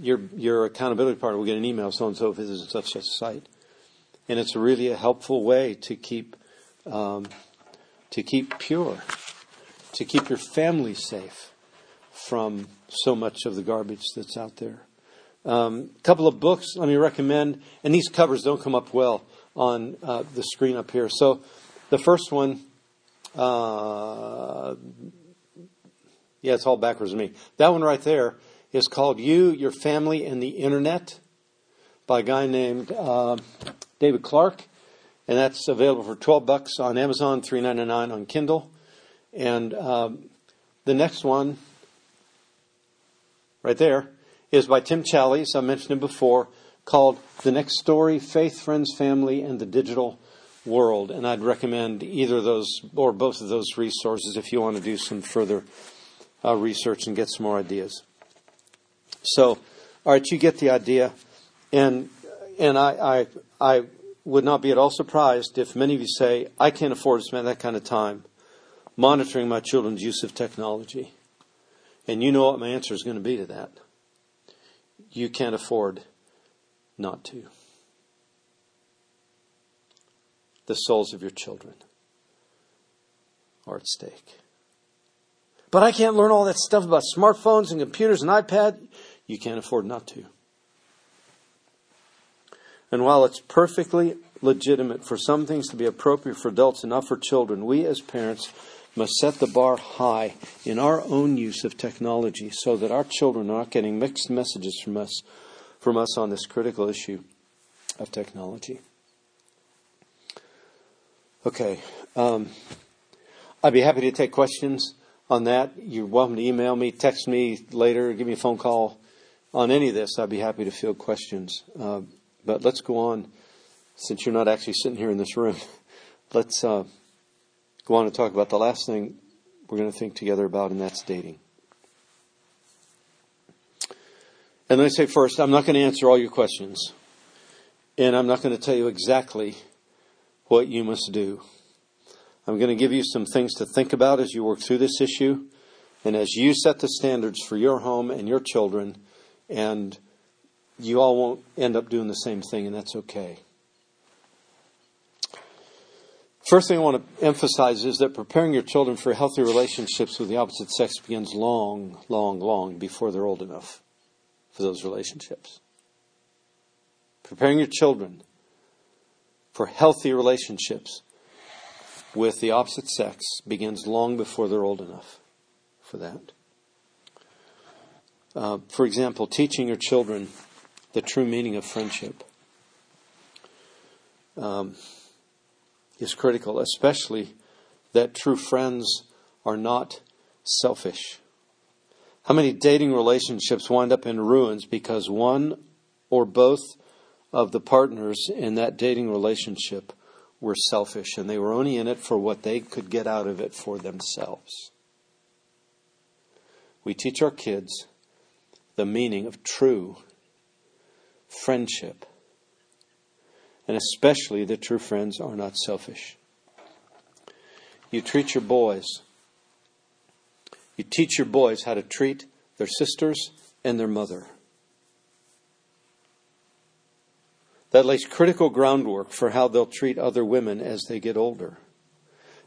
your accountability partner will get an email: so and so visits such a site. And it's really a helpful way to keep pure, to keep your family safe from so much of the garbage that's out there. A couple of books let me recommend, and these covers don't come up well on the screen up here. So the first one, yeah, it's all backwards to me. That one right there is called You, Your Family, and the Internet by a guy named David Clark. And that's available for $12 on Amazon, $3.99 on Kindle. And the next one right there is by Tim Challies. I mentioned him before, called The Next Story: Faith, Friends, Family, and the Digital World. And I'd recommend either of those or both of those resources if you want to do some further research and get some more ideas. So, all right, you get the idea. And I would not be at all surprised if many of you say, I can't afford to spend that kind of time monitoring my children's use of technology. And you know what my answer is going to be to that. You can't afford not to. The souls of your children are at stake. But I can't learn all that stuff about smartphones and computers and iPad. You can't afford not to. And while it's perfectly legitimate for some things to be appropriate for adults and not for children, we as parents must set the bar high in our own use of technology so that our children are not getting mixed messages from us on this critical issue of technology. Okay, I'd be happy to take questions on that. You're welcome to email me, text me later, give me a phone call on any of this. I'd be happy to field questions. But let's go on, since you're not actually sitting here in this room. Let's go on and talk about the last thing we're going to think together about, and that's dating. And let me say first, I'm not going to answer all your questions. And I'm not going to tell you exactly what you must do. I'm going to give you some things to think about as you work through this issue and as you set the standards for your home and your children, and you all won't end up doing the same thing, and that's okay. First thing I want to emphasize is that preparing your children for healthy relationships with the opposite sex begins long before they're old enough for those relationships. Preparing your children for healthy relationships with the opposite sex begins long before they're old enough for that. For example, teaching your children the true meaning of friendship is critical, especially that true friends are not selfish. How many dating relationships wind up in ruins because one or both of the partners in that dating relationship were selfish, and they were only in it for what they could get out of it for themselves. We teach our kids the meaning of true friendship, and especially that true friends are not selfish. You treat your boys. You teach your boys how to treat their sisters and their mother. That lays critical groundwork for how they'll treat other women as they get older.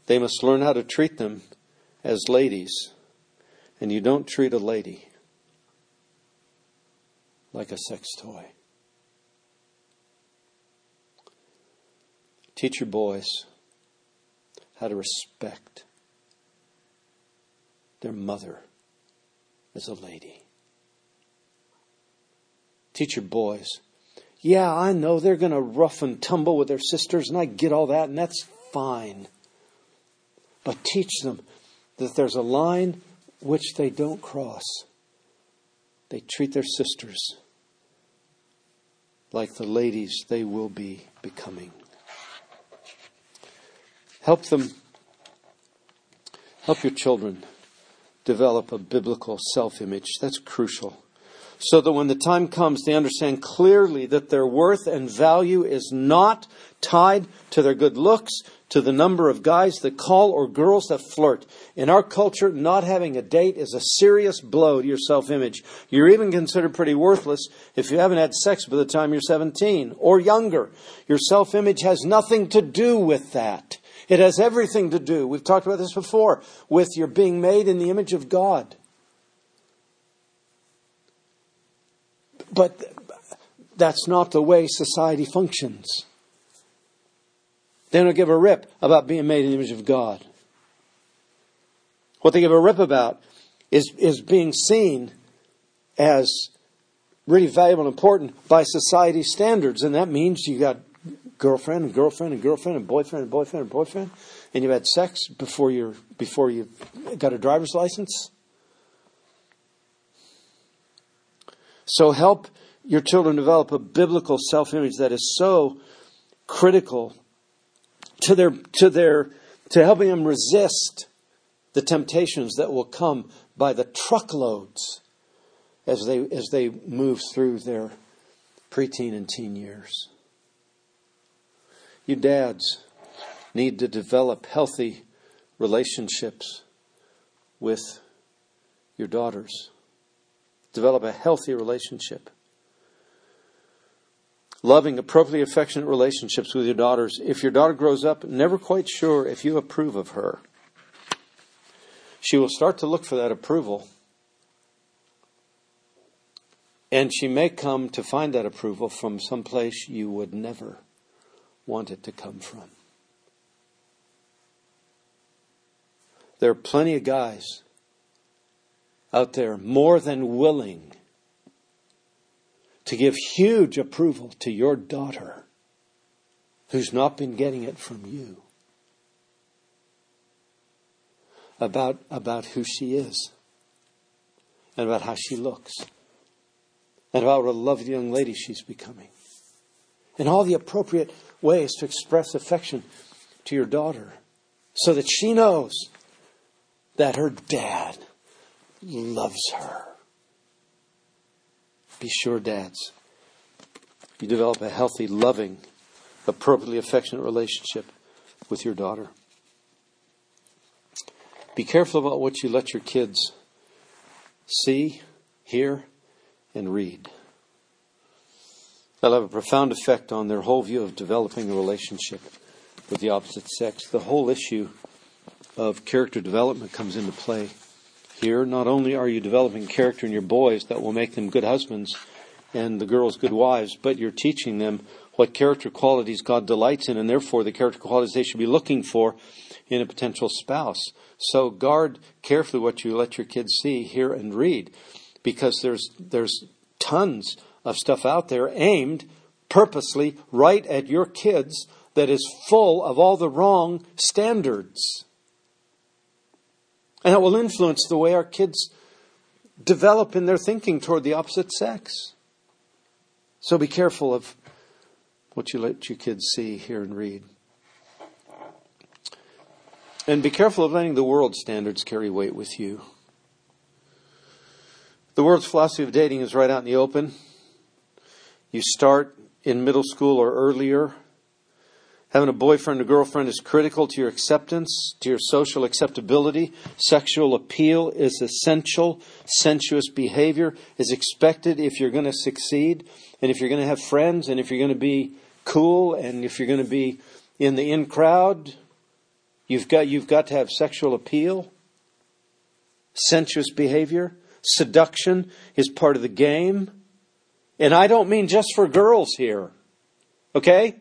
They must learn how to treat them as ladies. And you don't treat a lady like a sex toy. Teach your boys how to respect their mother as a lady. Teach your boys. Yeah, I know they're going to rough and tumble with their sisters, and I get all that, and that's fine. But teach them that there's a line which they don't cross. They treat their sisters like the ladies they will be becoming. Help your children develop a biblical self-image. That's crucial. So that when the time comes, they understand clearly that their worth and value is not tied to their good looks, to the number of guys that call or girls that flirt. In our culture, not having a date is a serious blow to your self-image. You're even considered pretty worthless if you haven't had sex by the time you're 17 or younger. Your self-image has nothing to do with that. It has everything to do, we've talked about this before, with your being made in the image of God. But that's not the way society functions. They don't give a rip about being made in the image of God. What they give a rip about is being seen as really valuable and important by society's standards. And that means you got girlfriend and girlfriend and girlfriend and boyfriend and boyfriend and boyfriend. And you've had sex before you got a driver's license. So help your children develop a biblical self-image that is so critical to their helping them resist the temptations that will come by the truckloads as they move through their preteen and teen years. You dads need to develop healthy relationships with your daughters. Develop a healthy relationship. Loving, appropriately affectionate relationships with your daughters. If your daughter grows up never quite sure if you approve of her, she will start to look for that approval. And she may come to find that approval from some place you would never want it to come from. There are plenty of guys out there more than willing to give huge approval to your daughter who's not been getting it from you about who she is and about how she looks and about what a lovely young lady she's becoming and all the appropriate ways to express affection to your daughter so that she knows that her dad loves her. Be sure, dads, you develop a healthy, loving, appropriately affectionate relationship with your daughter. Be careful about what you let your kids see, hear, and read. That'll have a profound effect on their whole view of developing a relationship with the opposite sex. The whole issue of character development comes into play here. Not only are you developing character in your boys that will make them good husbands and the girls good wives, but you're teaching them what character qualities God delights in and therefore the character qualities they should be looking for in a potential spouse. So guard carefully what you let your kids see, hear, and read, because there's tons of stuff out there aimed purposely right at your kids that is full of all the wrong standards. And it will influence the way our kids develop in their thinking toward the opposite sex. So be careful of what you let your kids see, hear, and read. And be careful of letting the world's standards carry weight with you. The world's philosophy of dating is right out in the open. You start in middle school or earlier. Having a boyfriend or girlfriend is critical to your acceptance, to your social acceptability. Sexual appeal is essential. Sensuous behavior is expected if you're going to succeed, and if you're going to have friends, and if you're going to be cool, and if you're going to be in the in crowd. You've got to have sexual appeal. Sensuous behavior. Seduction is part of the game. And I don't mean just for girls here. Okay?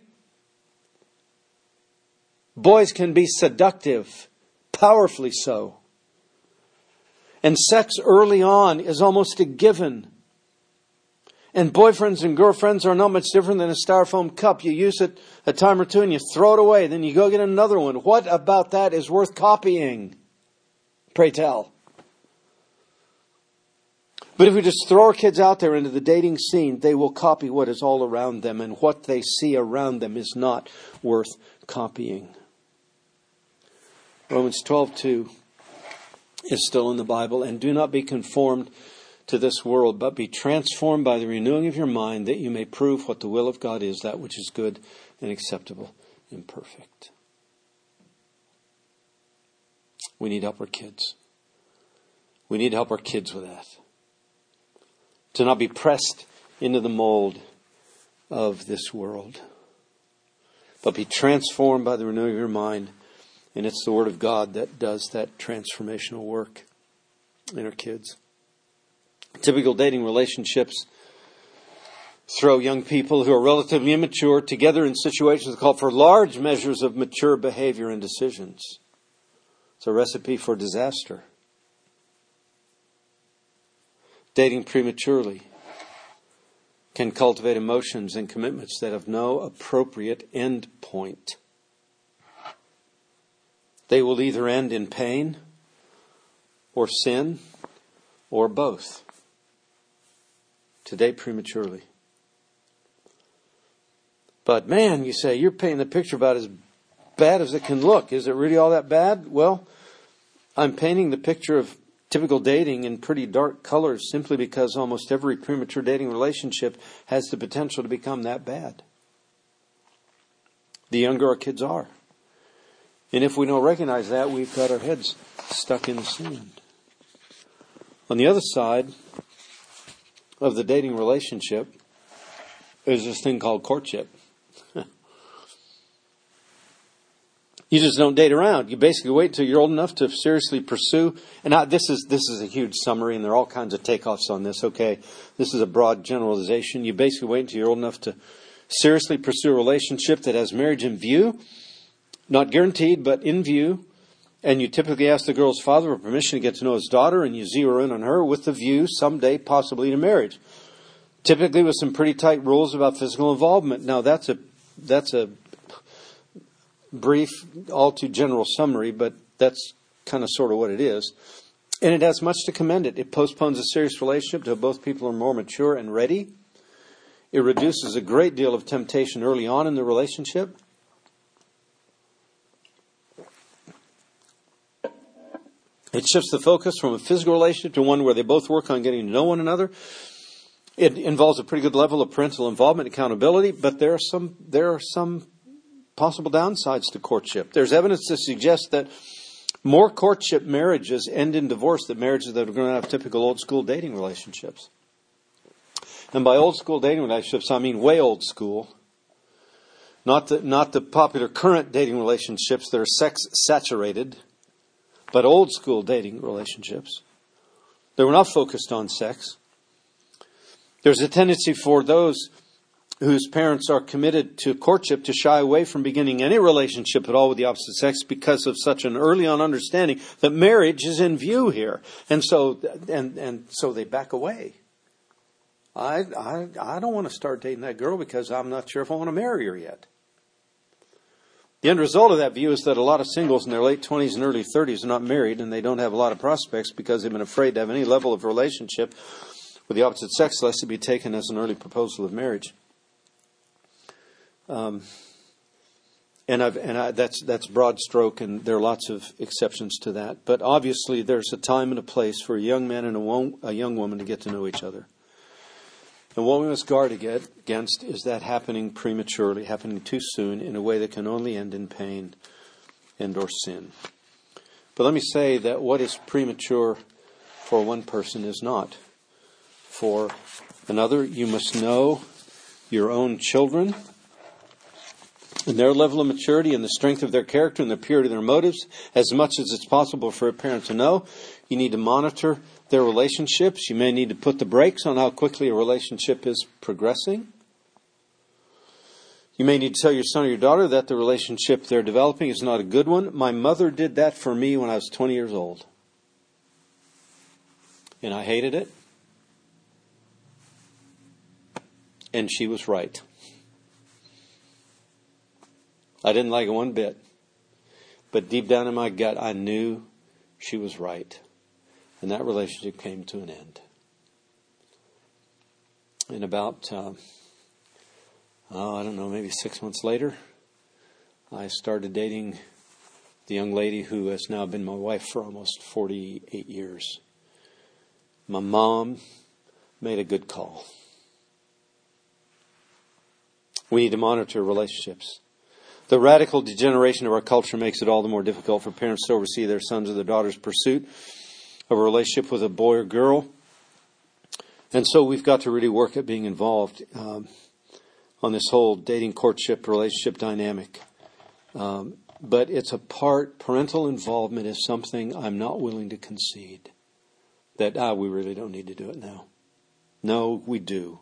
Boys can be seductive, powerfully so. And sex early on is almost a given. And boyfriends and girlfriends are not much different than a styrofoam cup. You use it a time or two and you throw it away. Then you go get another one. What about that is worth copying? Pray tell. But if we just throw our kids out there into the dating scene, they will copy what is all around them. And what they see around them is not worth copying. Romans 12:2 is still in the Bible. And do not be conformed to this world, but be transformed by the renewing of your mind, that you may prove what the will of God is, that which is good and acceptable and perfect. We need to help our kids. We need to help our kids with that. To not be pressed into the mold of this world, but be transformed by the renewing of your mind. And it's the Word of God that does that transformational work in our kids. Typical dating relationships throw young people who are relatively immature together in situations that call for large measures of mature behavior and decisions. It's a recipe for disaster. Dating prematurely can cultivate emotions and commitments that have no appropriate end point. They will either end in pain or sin or both. To date prematurely. But man, you say, you're painting the picture about as bad as it can look. Is it really all that bad? Well, I'm painting the picture of typical dating in pretty dark colors simply because almost every premature dating relationship has the potential to become that bad. The younger our kids are. And if we don't recognize that, we've got our heads stuck in the sand. On the other side of the dating relationship is this thing called courtship. You just don't date around. You basically wait until you're old enough to seriously pursue. And this is a huge summary, and there are all kinds of takeoffs on this. Okay, this is a broad generalization. You basically wait until you're old enough to seriously pursue a relationship that has marriage in view. Not guaranteed, but in view. And you typically ask the girl's father for permission to get to know his daughter, and you zero in on her with the view someday possibly to marriage. Typically with some pretty tight rules about physical involvement. Now that's a brief, all too general summary, but that's kind of sort of what it is. And it has much to commend it. It postpones a serious relationship till both people are more mature and ready. It reduces a great deal of temptation early on in the relationship. It shifts the focus from a physical relationship to one where they both work on getting to know one another. It involves a pretty good level of parental involvement and accountability, but there are some possible downsides to courtship. There's evidence to suggest that more courtship marriages end in divorce than marriages that are going to have typical old school dating relationships. And by old school dating relationships, I mean way old school. Not the popular current dating relationships that are sex saturated, but old school dating relationships. They were not focused on sex. There's a tendency for those whose parents are committed to courtship to shy away from beginning any relationship at all with the opposite sex because of such an early on understanding that marriage is in view here. And so they back away. I don't want to start dating that girl because I'm not sure if I want to marry her yet. The end result of that view is that a lot of singles in their late 20s and early 30s are not married, and they don't have a lot of prospects because they've been afraid to have any level of relationship with the opposite sex lest it be taken as an early proposal of marriage. And that's broad stroke, and there are lots of exceptions to that. But obviously, there's a time and a place for a young man and a young woman to get to know each other. And what we must guard against is that happening prematurely, happening too soon, in a way that can only end in pain and or sin. But let me say that what is premature for one person is not for another. You must know your own children and their level of maturity and the strength of their character and the purity of their motives as much as it's possible for a parent to know. You need to monitor their relationships. You may need to put the brakes on how quickly a relationship is progressing. You may need to tell your son or your daughter that the relationship they're developing is not a good one. My mother did that for me when I was 20 years old. And I hated it. And she was right. I didn't like it one bit. But deep down in my gut, I knew she was right. And that relationship came to an end. And about, maybe 6 months later, I started dating the young lady who has now been my wife for almost 48 years. My mom made a good call. We need to monitor relationships. The radical degeneration of our culture makes it all the more difficult for parents to oversee their sons' or their daughters' pursuit of a relationship with a boy or girl. And so we've got to really work at being involved on this whole dating, courtship, relationship dynamic. But it's a part, parental involvement is something I'm not willing to concede. That, we really don't need to do it now. No, we do.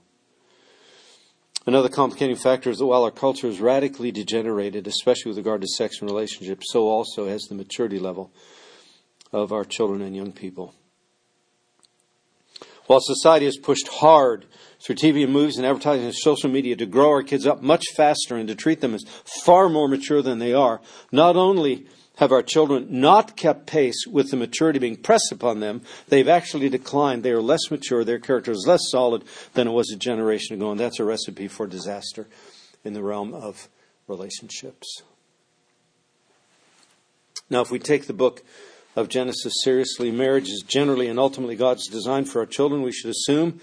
Another complicating factor is that while our culture is radically degenerated, especially with regard to sex and relationships, so also has the maturity level of our children and young people. While society has pushed hard through TV and movies and advertising and social media to grow our kids up much faster and to treat them as far more mature than they are, not only have our children not kept pace with the maturity being pressed upon them, they've actually declined. They are less mature. Their character is less solid than it was a generation ago, and that's a recipe for disaster in the realm of relationships. Now, if we take the book of Genesis seriously, marriage is generally and ultimately God's design for our children. We should assume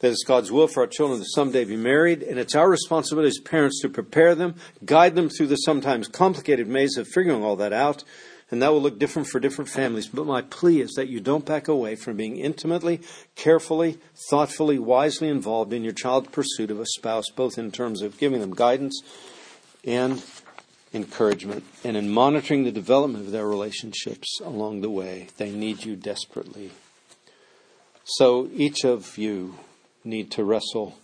that it's God's will for our children to someday be married, and it's our responsibility as parents to prepare them, guide them through the sometimes complicated maze of figuring all that out, and that will look different for different families. But my plea is that you don't back away from being intimately, carefully, thoughtfully, wisely involved in your child's pursuit of a spouse, both in terms of giving them guidance and encouragement, and in monitoring the development of their relationships along the way. They need you desperately. So each of you need to wrestle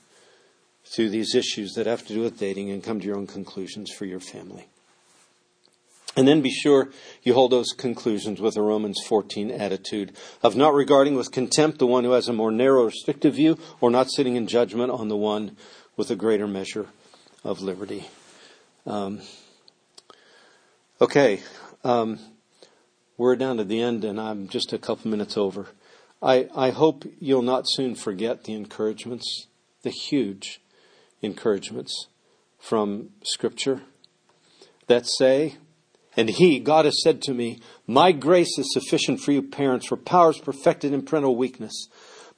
through these issues that have to do with dating and come to your own conclusions for your family. And then be sure you hold those conclusions with a Romans 14 attitude of not regarding with contempt the one who has a more narrow, restrictive view, or not sitting in judgment on the one with a greater measure of liberty. We're down to the end, and I'm just a couple minutes over. I hope you'll not soon forget the encouragements, the huge encouragements from Scripture that say, and He, God, has said to me, my grace is sufficient for you parents, for power is perfected in parental weakness.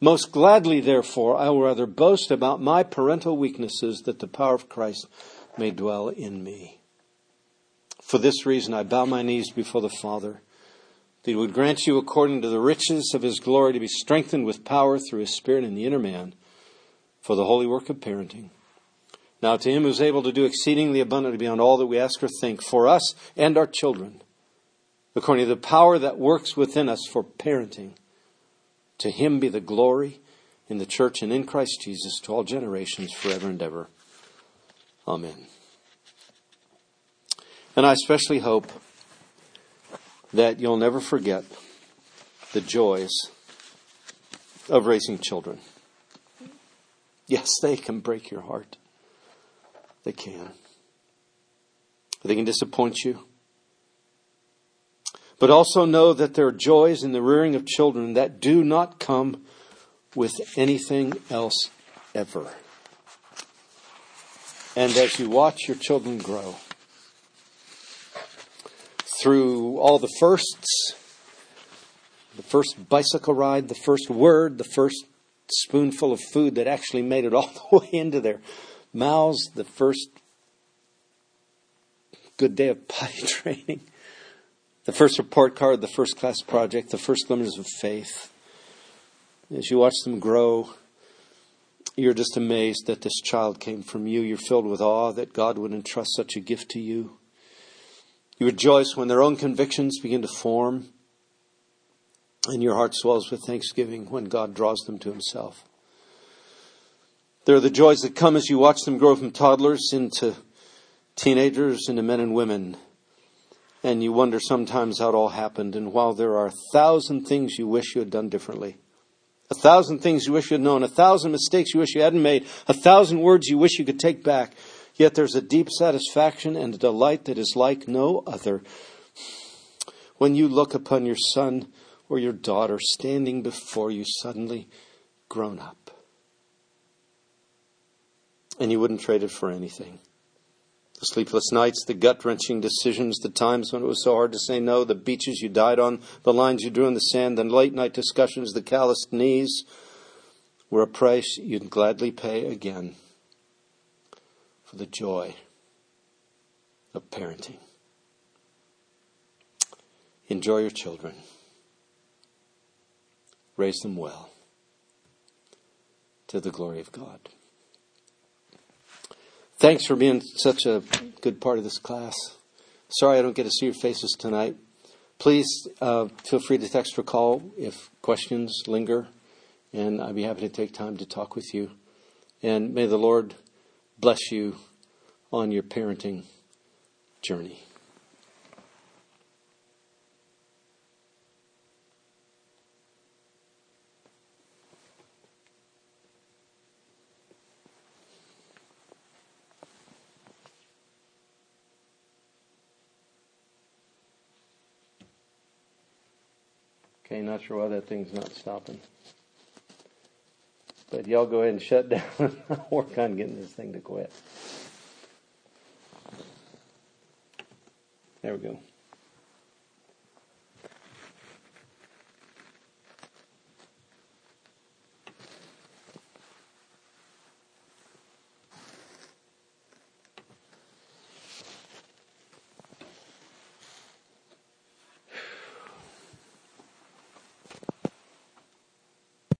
Most gladly, therefore, I will rather boast about my parental weaknesses that the power of Christ may dwell in me. For this reason, I bow my knees before the Father, that He would grant you according to the riches of His glory to be strengthened with power through His Spirit in the inner man for the holy work of parenting. Now to Him who is able to do exceedingly abundantly beyond all that we ask or think, for us and our children, according to the power that works within us for parenting, to Him be the glory in the church and in Christ Jesus to all generations forever and ever. Amen. And I especially hope that you'll never forget the joys of raising children. Yes, they can break your heart. They can. They can disappoint you. But also know that there are joys in the rearing of children that do not come with anything else ever. And as you watch your children grow, through all the firsts, the first bicycle ride, the first word, the first spoonful of food that actually made it all the way into their mouths, the first good day of potty training, the first report card, the first class project, the first glimmers of faith. As you watch them grow, you're just amazed that this child came from you. You're filled with awe that God would entrust such a gift to you. You rejoice when their own convictions begin to form, and your heart swells with thanksgiving when God draws them to himself. There are the joys that come as you watch them grow from toddlers into teenagers, into men and women. And you wonder sometimes how it all happened. And while there are 1,000 things you wish you had done differently, 1,000 things you wish you had known, 1,000 mistakes you wish you hadn't made, 1,000 words you wish you could take back, yet there's a deep satisfaction and a delight that is like no other when you look upon your son or your daughter standing before you suddenly grown up. And you wouldn't trade it for anything. The sleepless nights, the gut-wrenching decisions, the times when it was so hard to say no, the beaches you died on, the lines you drew in the sand, the late-night discussions, the calloused knees were a price you'd gladly pay again for the joy of parenting. Enjoy your children. Raise them well to the glory of God. Thanks for being such a good part of this class. Sorry I don't get to see your faces tonight. Please feel free to text or call if questions linger, and I'd be happy to take time to talk with you. And may the Lord bless you on your parenting journey. Okay, not sure why that thing's not stopping. But y'all go ahead and shut down and I'll work on getting this thing to quit. There we go.